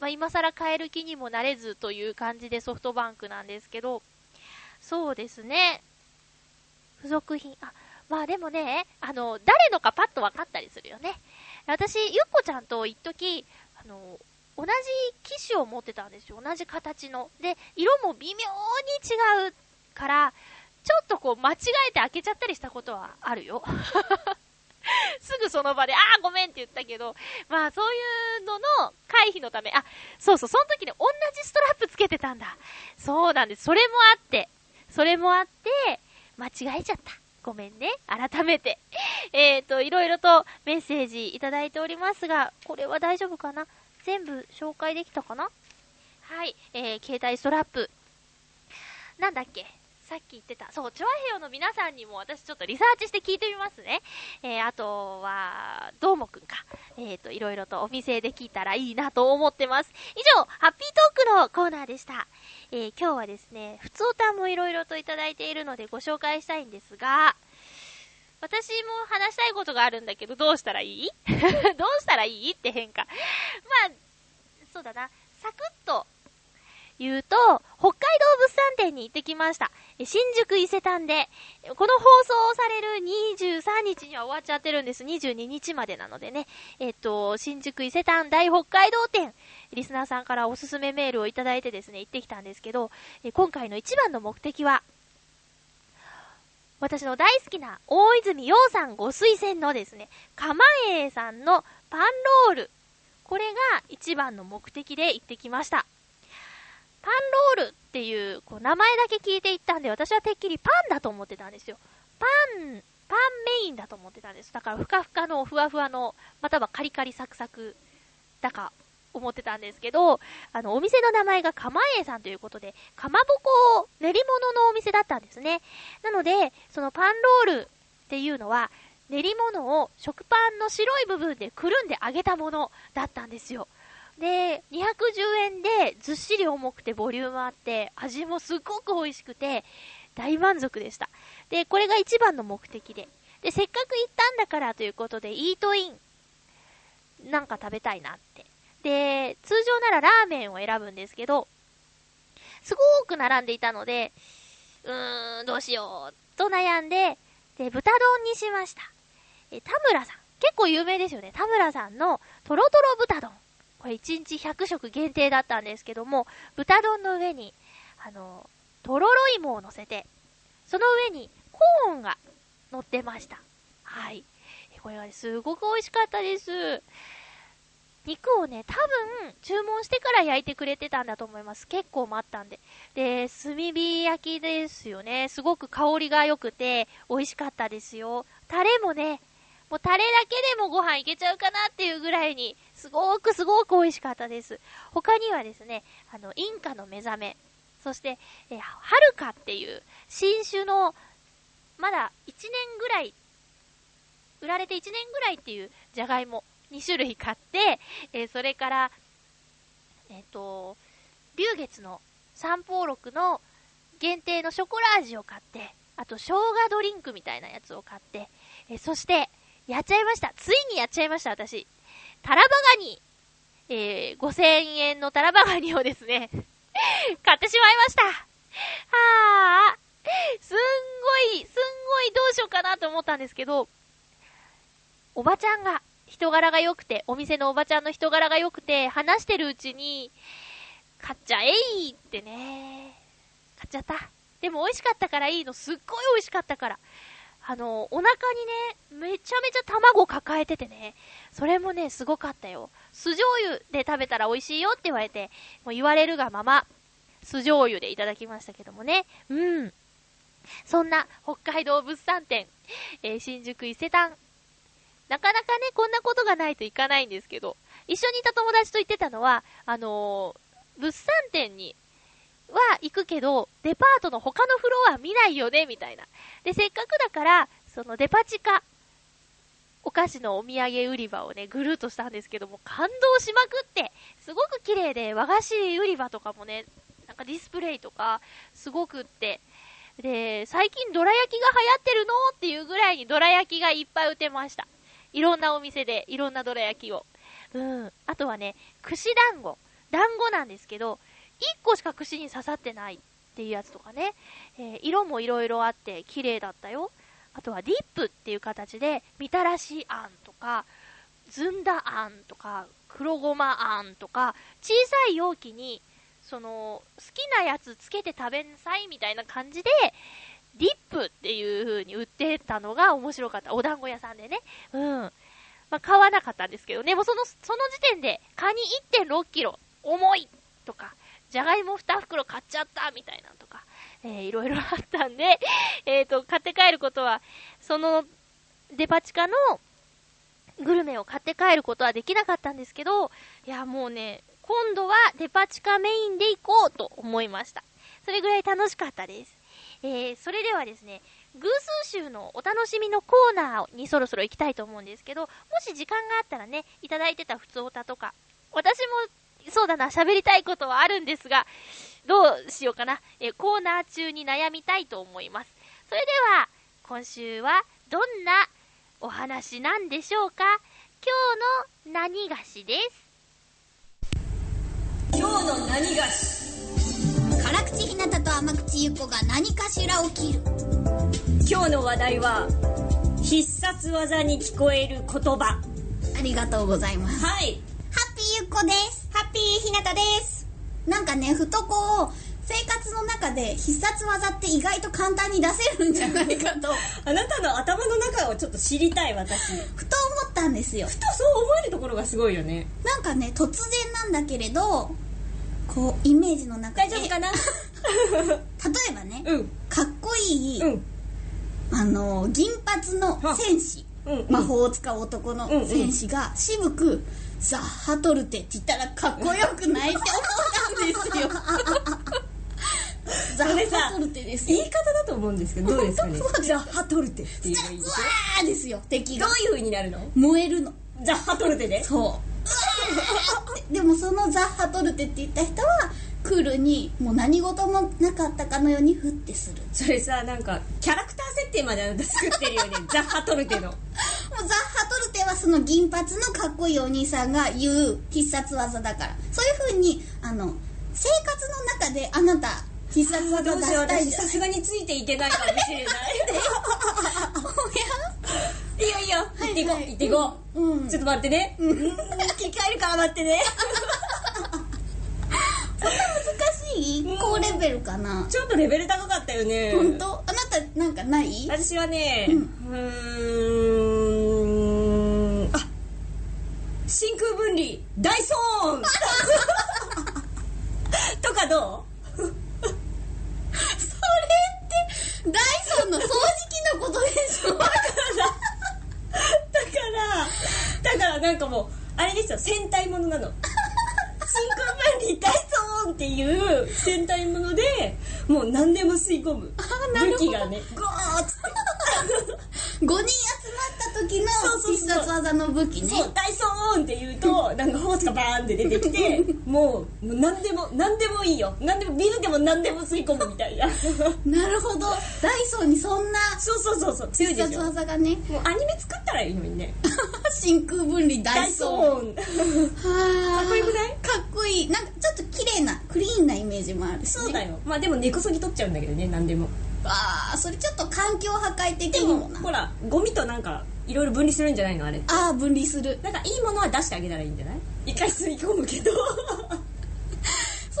まあ、今更変える気にもなれずという感じでソフトバンクなんですけど、そうですね、付属品、あ、まあでもね、あの、誰のかパッと分かったりするよね。私、ゆっこちゃんと一時、あの、同じ機種を持ってたんですよ。同じ形の。で、色も微妙に違うから、ちょっとこう間違えて開けちゃったりしたことはあるよ。すぐその場で、あーごめんって言ったけど、まあそういうのの回避のため、あ、そうそう、その時ね、同じストラップつけてたんだ。そうなんです。それもあって、それもあって、間違えちゃった。ごめんね、改めて。えーと、いろいろとメッセージいただいておりますが、これは大丈夫かな？全部紹介できたかな？はい、えー、携帯ストラップ。なんだっけ？さっき言ってた。そう、チョアヘヨの皆さんにも私ちょっとリサーチして聞いてみますね。えー、あとは、どーもくんか。えーと、いろいろとお店で聞いたらいいなと思ってます。以上、ハッピートークのコーナーでした。えー、今日はですね、普通歌もいろいろといただいているのでご紹介したいんですが、私も話したいことがあるんだけど、どうしたらいいどうしたらいいって変か。まあ、そうだな、サクッと言うと、北海道物産展に行ってきました。新宿伊勢丹で、この放送されるにじゅうさんにちには終わっちゃってるんです。にじゅうににちまでなのでね。えっと、新宿伊勢丹大北海道展。リスナーさんからおすすめメールをいただいてですね、行ってきたんですけど、え今回の一番の目的は、私の大好きな大泉洋さんご推薦のですね、かまえさんのパンロール。これが一番の目的で行ってきました。パンロールっていう、こう名前だけ聞いていったんで、私はてっきりパンだと思ってたんですよ。パン、パンメインだと思ってたんです。だからふかふかのふわふわの、またはカリカリサクサクだか思ってたんですけど、あのお店の名前が釜栄さんということで、かまぼこを練り物のお店だったんですね。なので、そのパンロールっていうのは、練り物を食パンの白い部分でくるんで揚げたものだったんですよ。で、にひゃくじゅうえんでずっしり重くてボリュームあって、味もすごく美味しくて、大満足でした。で、これが一番の目的で。で、せっかく行ったんだからということで、イートインなんか食べたいなって。で、通常ならラーメンを選ぶんですけど、すごーく並んでいたので、うーん、どうしようと悩んで、で、豚丼にしました。え、田村さん。結構有名ですよね。田村さんのトロトロ豚丼。これいちにちひゃくしょく限定だったんですけども、豚丼の上に、あの、とろろ芋を乗せて、その上にコーンが乗ってました。はい。これがすごく美味しかったです。肉をね、多分注文してから焼いてくれてたんだと思います。結構待ったんで。で、炭火焼きですよね。すごく香りが良くて、美味しかったですよ。タレもね、もうタレだけでもご飯いけちゃうかなっていうぐらいに、すごくすごく美味しかったです。他にはですね、あの、インカの目覚め、そして、え、ハルカっていう新種の、まだいちねんぐらい、売られていちねんぐらいっていうじゃがいもに種類買って、えー、それから、えっと、龍月の三宝六の限定のショコラ味を買って、あと、生姜ドリンクみたいなやつを買って、えー、そして、やっちゃいました。ついにやっちゃいました、私。タラバガニ、えー、ごせんえんのタラバガニをですね、買ってしまいました。はぁ。すんごい、すんごいどうしようかなと思ったんですけど、おばちゃんが、人柄が良くて、お店のおばちゃんの人柄が良くて、話してるうちに、買っちゃえいってね、買っちゃった。でも美味しかったからいいの、すっごい美味しかったから。あの、お腹にね、めちゃめちゃ卵抱えててね、それもね、すごかったよ。酢醤油で食べたら美味しいよって言われて、もう言われるがまま、酢醤油でいただきましたけどもね、うん。そんな北海道物産展、えー、新宿伊勢丹、なかなかねこんなことがないと行かないんですけど、一緒にいた友達と行ってたのはあのー、物産展には行くけどデパートの他のフロア見ないよねみたいな。でせっかくだからそのデパ地下お菓子のお土産売り場をねぐるっとしたんですけども、感動しまくってすごく綺麗で、和菓子売り場とかもねなんかディスプレイとかすごくって、で最近どら焼きが流行ってるのっていうぐらいにどら焼きがいっぱい売ってました。いろんなお店でいろんなどら焼きを、うん、あとはね串団子、団子なんですけどいっこしか串に刺さってないっていうやつとかね、えー、色もいろいろあって綺麗だったよ。あとはディップっていう形でみたらしあんとかずんだあんとか黒ごまあんとか、小さい容器にその好きなやつつけて食べなさいみたいな感じでディップっていう風に売ってたのが面白かった。お団子屋さんでね、うん、まあ、買わなかったんですけどね。もうそのその時点でカニ いってんろっキロ重いとか、じゃがいもにふくろ買っちゃったみたいなのとか、えー、いろいろあったんで、えーと買って帰ることはそのデパ地下のグルメを買って帰ることはできなかったんですけど、いやもうね今度はデパ地下メインで行こうと思いました。それぐらい楽しかったです。えー、それではですね、偶数週のお楽しみのコーナーにそろそろ行きたいと思うんですけど、もし時間があったらね、いただいてた普通オタとか、私もそうだな、喋りたいことはあるんですが、どうしようかな、えー、コーナー中に悩みたいと思います。それでは、今週はどんなお話なんでしょうか。今日の何菓子です。今日の何菓子、辛口ひなたと甘口ゆっこが何かしら起きる。今日の話題は必殺技に聞こえる言葉。ありがとうございます。はい、ハッピーゆっこです。ハッピーひなたです。なんかね、ふとこう生活の中で必殺技って意外と簡単に出せるんじゃないかとあなたの頭の中をちょっと知りたい、私ふと思ったんですよ。ふとそう思えるところがすごいよね。なんかね、突然なんだけれどこうイメージの中で大丈夫かな例えばね、うん、かっこいい、うん、あの銀髪の戦士、うんうん、魔法を使う男の戦士が渋くザッハトルテって言ったらかっこよくないって思ったんですよザッハトルテです。言い方だと思うんですけど、どうですかね。ザッハトルテっていうのがいい。うわーですよ。敵がどういう風になるの？燃えるの。ザッハトルテで。そう。うわー。でもそのザッハトルテって言った人はクールにもう何事もなかったかのようにふってする。それさ、なんかキャラクター設定まであなた作ってるよね。ザッハトルテの。もうザッハトルテはその銀髪のかっこいいお兄さんが言う必殺技だから。そういう風にあの生活の中であなた必殺技出したい。さすがについていけないかもしれないおやいいよいいよ、行っていこう、はいはい、行っていこう、うん、ちょっと待ってね、うん、切り替えるから待ってねそんな難しい高レベルかな。ちょっとレベル高かったよね。本当？あなたなんかない？私はね、うん、うーん、あ、真空分離ダイソーンとかどうそれってダイソンの掃除機のことでしょだからだからだからなんかもうあれですよ、戦隊ものなの真空分離ダイソンっていう戦隊もので、もう何でも吸い込む武器がねゴーッつってごにん集まった時きの必殺技の武器ね。そう、ダイソーンって言うとなんかホースがバーンって出てきてもう何でも何でもいいよ、何でもビルでも何でも吸い込むみたいななるほど、ダイソーにそんなそうそうそうそう必殺技がね、もうアニメ作ったらいいのにね真空分離ダイソーンかっこよくない？かっこいい。なんかちょっと綺麗なクリーンなイメージもあるし、ね、そうだよ。まあでも根こそぎ取っちゃうんだけどね、何でも。ああ、それちょっと環境破壊的にもな。でもほらゴミとなんかいろいろ分離するんじゃないのあれって。ああ、分離する。なんかいいものは出してあげたらいいんじゃない？一回吸い込むけどそれ吸わ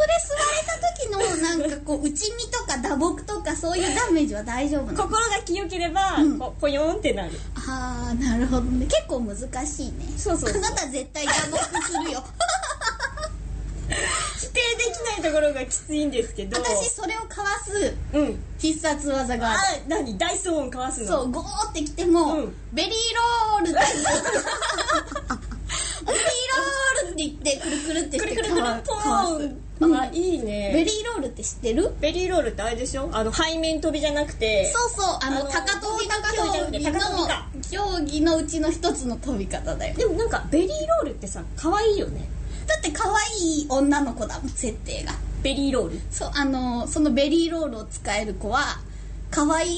れた時のなんかこう打ち身とか打撲とかそういうダメージは大丈夫なの？心が清ければ、うん、こうポヨンってなる。ああ、なるほどね。結構難しいね。そうそうそう、あなた絶対打撲するよ否定できないところがきついんですけど、私それをかわす必殺技がある、うん、あ、何？ダイソーンかわすの？そう、ゴーってきても、うん、ベリーロールってベリーロールって言ってくるくるってしてくるくるポーン、うん、あ、いいね。ベリーロールって知ってる？ベリーロールってあれでしょ、あの背面飛びじゃなくて、そうそう、あの高跳びの競技のうちの一つの飛び方だよ。でもなんかベリーロールってさ、可愛いよね。だって可愛い女の子だもん、設定が。ベリーロール、そう、あのそのベリーロールを使える子は可愛い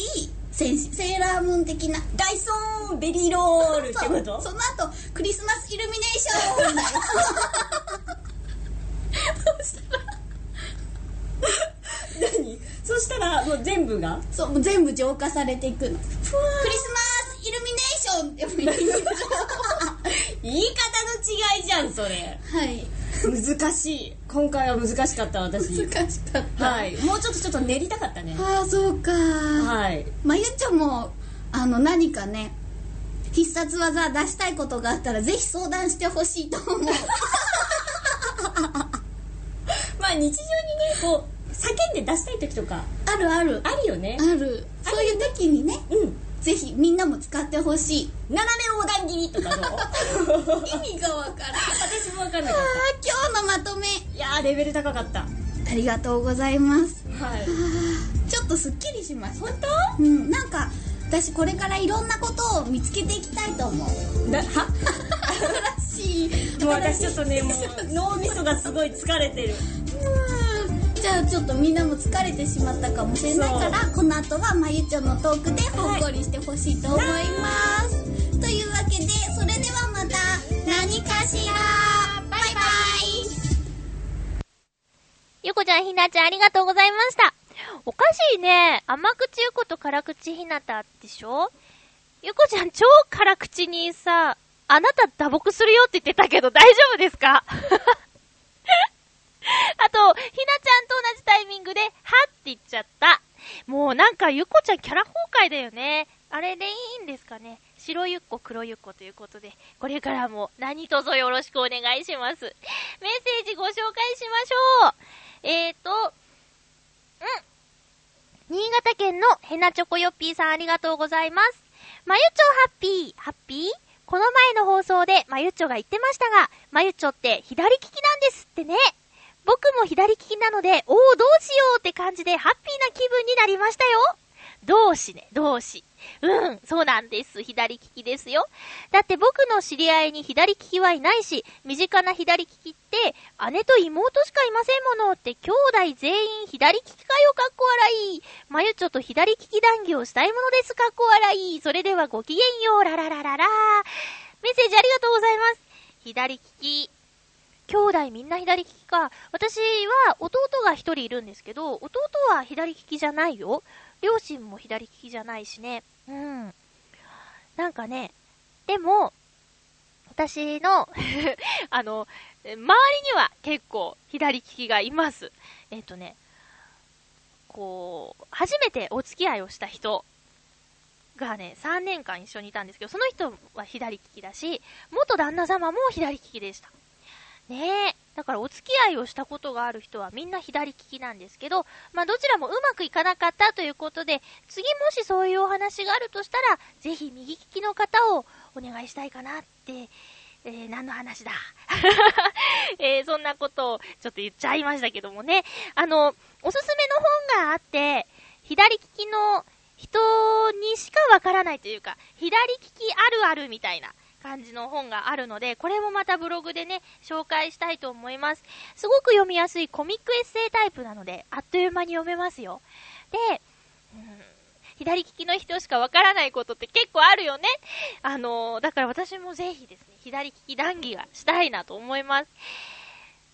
戦士、セーラームーン的なダイソーンベリーロールってこと。 そ, その後クリスマスイルミネーションみたいなそしたら何？そしたらもう全部がそう、もう全部浄化されていくの。クリスマスイルミネーションって言い方の違いじゃんそれ。はい、難しい。今回は難しかった。私難しかった、はい、もうちょっとちょっと練りたかったね。ああ、そうか。はい、まあ、ゆっちょもあの何かね必殺技出したいことがあったらぜひ相談してほしいと思うまあ日常にねこう叫んで出したい時とかあるあるあるよね。ある、そういう時にね、うん、ぜひみんなも使ってほしい。斜め横断切りとかどう意味がわからない私もわからなかった。今日のまとめ、いやレベル高かった。ありがとうございます、はい、ちょっとすっきりしました。本当？うん、なんか私これからいろんなことを見つけていきたいと思うな。は新しい。もう私ちょっとねもう脳みそがすごい疲れてるじゃあちょっとみんなも疲れてしまったかもしれないから、この後はまゆちょのトークでほっこりしてほしいと思います、はい、というわけでそれではまた何かしら、バイバイ。ゆこちゃん、ひなちゃん、ありがとうございました。おかしいね、甘口ゆこと辛口ひなたでしょ。ゆこちゃん超辛口にさ、あなた打撲するよって言ってたけど大丈夫ですかあと、ひなちゃんと同じタイミングで、はって言っちゃった。もうなんか、ゆっこちゃんキャラ崩壊だよね。あれでいいんですかね。白ゆっこ、黒ゆっこということで、これからも何卒よろしくお願いします。メッセージご紹介しましょう。えーと、うん。新潟県のヘナチョコヨッピーさん、ありがとうございます。まゆちょハッピー、ハッピー？この前の放送でまゆちょが言ってましたが、まゆちょって左利きなんですってね。僕も左利きなので、おーどうしようって感じでハッピーな気分になりましたよ。同志ね、同志。うん、そうなんです。左利きですよ。だって僕の知り合いに左利きはいないし、身近な左利きって姉と妹しかいませんものって、兄弟全員左利きかよ、かっこ笑い。まゆちょと左利き談義をしたいものです、かっこ笑い。それではごきげんよう、ラララララ。メッセージありがとうございます。左利き。兄弟みんな左利きか。私は弟が一人いるんですけど、弟は左利きじゃないよ。両親も左利きじゃないしね。うん。なんかね、でも、私の、あの、周りには結構左利きがいます。えっとね、こう、初めてお付き合いをした人がね、さんねんかん一緒にいたんですけど、その人は左利きだし、元旦那様も左利きでした。ねえ、だからお付き合いをしたことがある人はみんな左利きなんですけど、まあどちらもうまくいかなかったということで、次もしそういうお話があるとしたら、ぜひ右利きの方をお願いしたいかなって、えー、何の話だ、えー、そんなことをちょっと言っちゃいましたけどもね。あの、おすすめの本があって、左利きの人にしかわからないというか、左利きあるあるみたいな感じの本があるので、これもまたブログでね紹介したいと思います。すごく読みやすいコミックエッセイタイプなので、あっという間に読めますよ。で、うん、左利きの人しかわからないことって結構あるよね。あのー、だから私もぜひですね、左利き談義がしたいなと思います。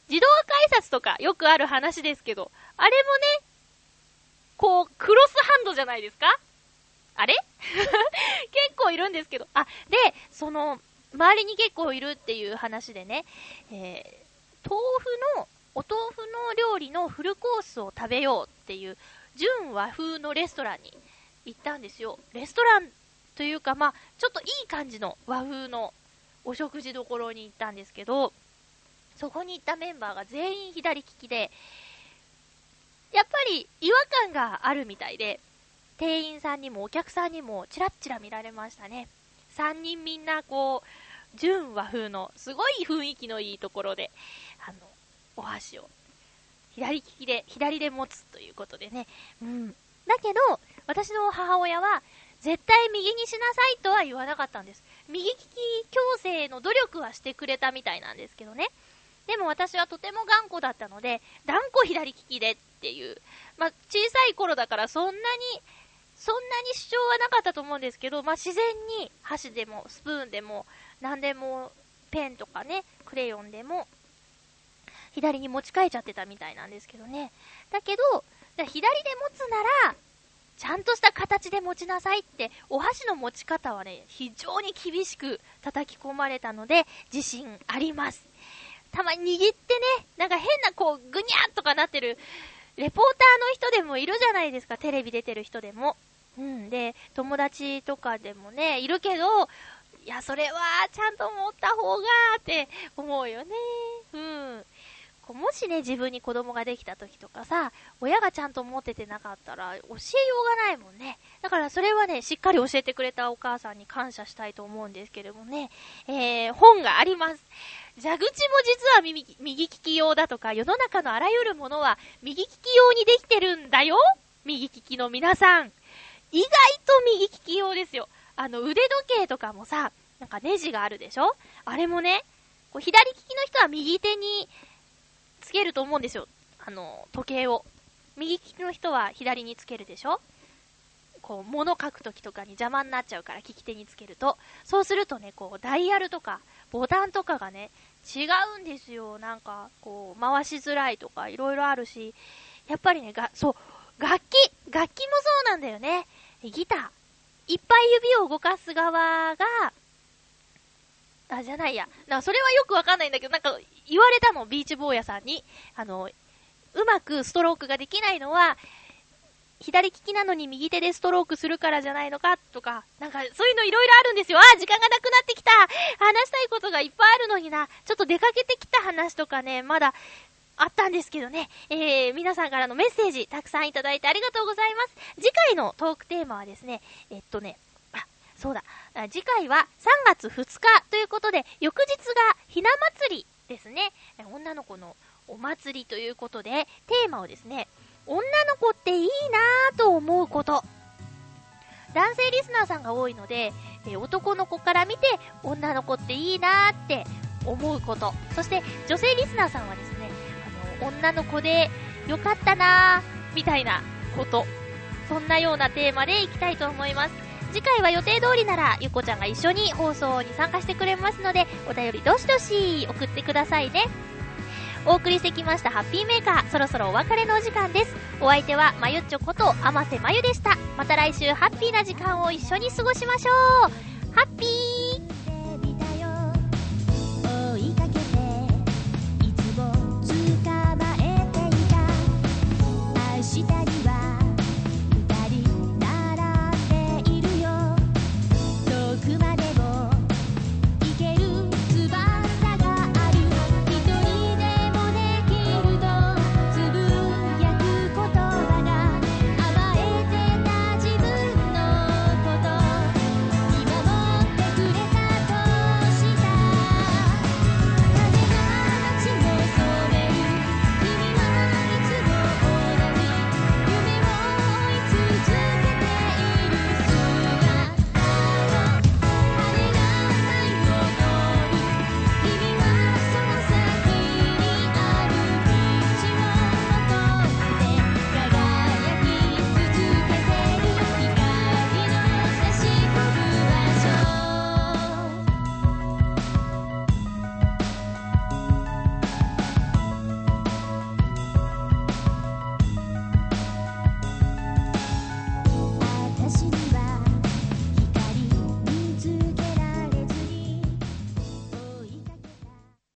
自動改札とかよくある話ですけど、あれもね、こうクロスハンドじゃないですか？あれ結構いるんですけど、あ、で、その周りに結構いるっていう話でね、えー、豆腐のお豆腐の料理のフルコースを食べようっていう純和風のレストランに行ったんですよ。レストランというか、まあちょっといい感じの和風のお食事どころに行ったんですけど、そこに行ったメンバーが全員左利きで、やっぱり違和感があるみたいで、店員さんにもお客さんにもチラッチラ見られましたね。さんにんみんなこう純和風のすごい雰囲気のいいところで、あのお箸を左利きで左で持つということでね、うん、だけど私の母親は絶対右にしなさいとは言わなかったんです。右利き矯正の努力はしてくれたみたいなんですけどね。でも私はとても頑固だったので、断固左利きでっていう、まあ、小さい頃だからそんなにそんなに主張はなかったと思うんですけど、まあ、自然に箸でもスプーンでも何でもペンとかねクレヨンでも左に持ち替えちゃってたみたいなんですけどね。だけど左で持つならちゃんとした形で持ちなさいって、お箸の持ち方はね非常に厳しく叩き込まれたので自信あります。たまに握ってね、なんか変なこうグニャーとかなってるレポーターの人でもいるじゃないですか、テレビ出てる人でも、うん、で友達とかでもねいるけど、いやそれはちゃんと持った方がって思うよね、うん、こうもしね自分に子供ができた時とかさ、親がちゃんと持ててなかったら教えようがないもんね。だからそれはねしっかり教えてくれたお母さんに感謝したいと思うんですけれどもね、えー、本があります。蛇口も実は 右, 右利き用だとか、世の中のあらゆるものは右利き用にできてるんだよ。右利きの皆さん、意外と右利き用ですよ。あの腕時計とかもさ、なんかネジがあるでしょ。あれもね、こう左利きの人は右手につけると思うんですよ、あの時計を。右利きの人は左につけるでしょ。こう物書くときとかに邪魔になっちゃうから、利き手につけると、そうするとね、こうダイヤルとかボタンとかがね違うんですよ。なんかこう回しづらいとかいろいろあるし、やっぱりねがそう楽器楽器もそうなんだよね。ギターいっぱい指を動かす側があじゃないやな、それはよくわかんないんだけど、なんか言われたの、ビーチ坊やさんに、あのうまくストロークができないのは左利きなのに右手でストロークするからじゃないのかとか、なんかそういうのいろいろあるんですよ。あ、時間がなくなってきた。話したいことがいっぱいあるのにな。ちょっと出かけてきた話とかね、まだあったんですけどね。えー、皆さんからのメッセージたくさんいただいてありがとうございます。次回のトークテーマはですね、えっとね、あ、そうだ。次回はさんがつふつかということで、翌日がひな祭りですね。女の子のお祭りということで、テーマをですね、女の子っていいなと思うこと。男性リスナーさんが多いので、え男の子から見て女の子っていいなって思うこと、そして女性リスナーさんはですね、あの女の子でよかったなみたいなこと、そんなようなテーマでいきたいと思います。次回は予定通りならゆこちゃんが一緒に放送に参加してくれますので、お便りどしどし送ってくださいね。お送りしてきましたハッピーメーカー、そろそろお別れのお時間です。お相手はまゆっちょこと天瀬まゆでした。また来週ハッピーな時間を一緒に過ごしましょう。ハッピー。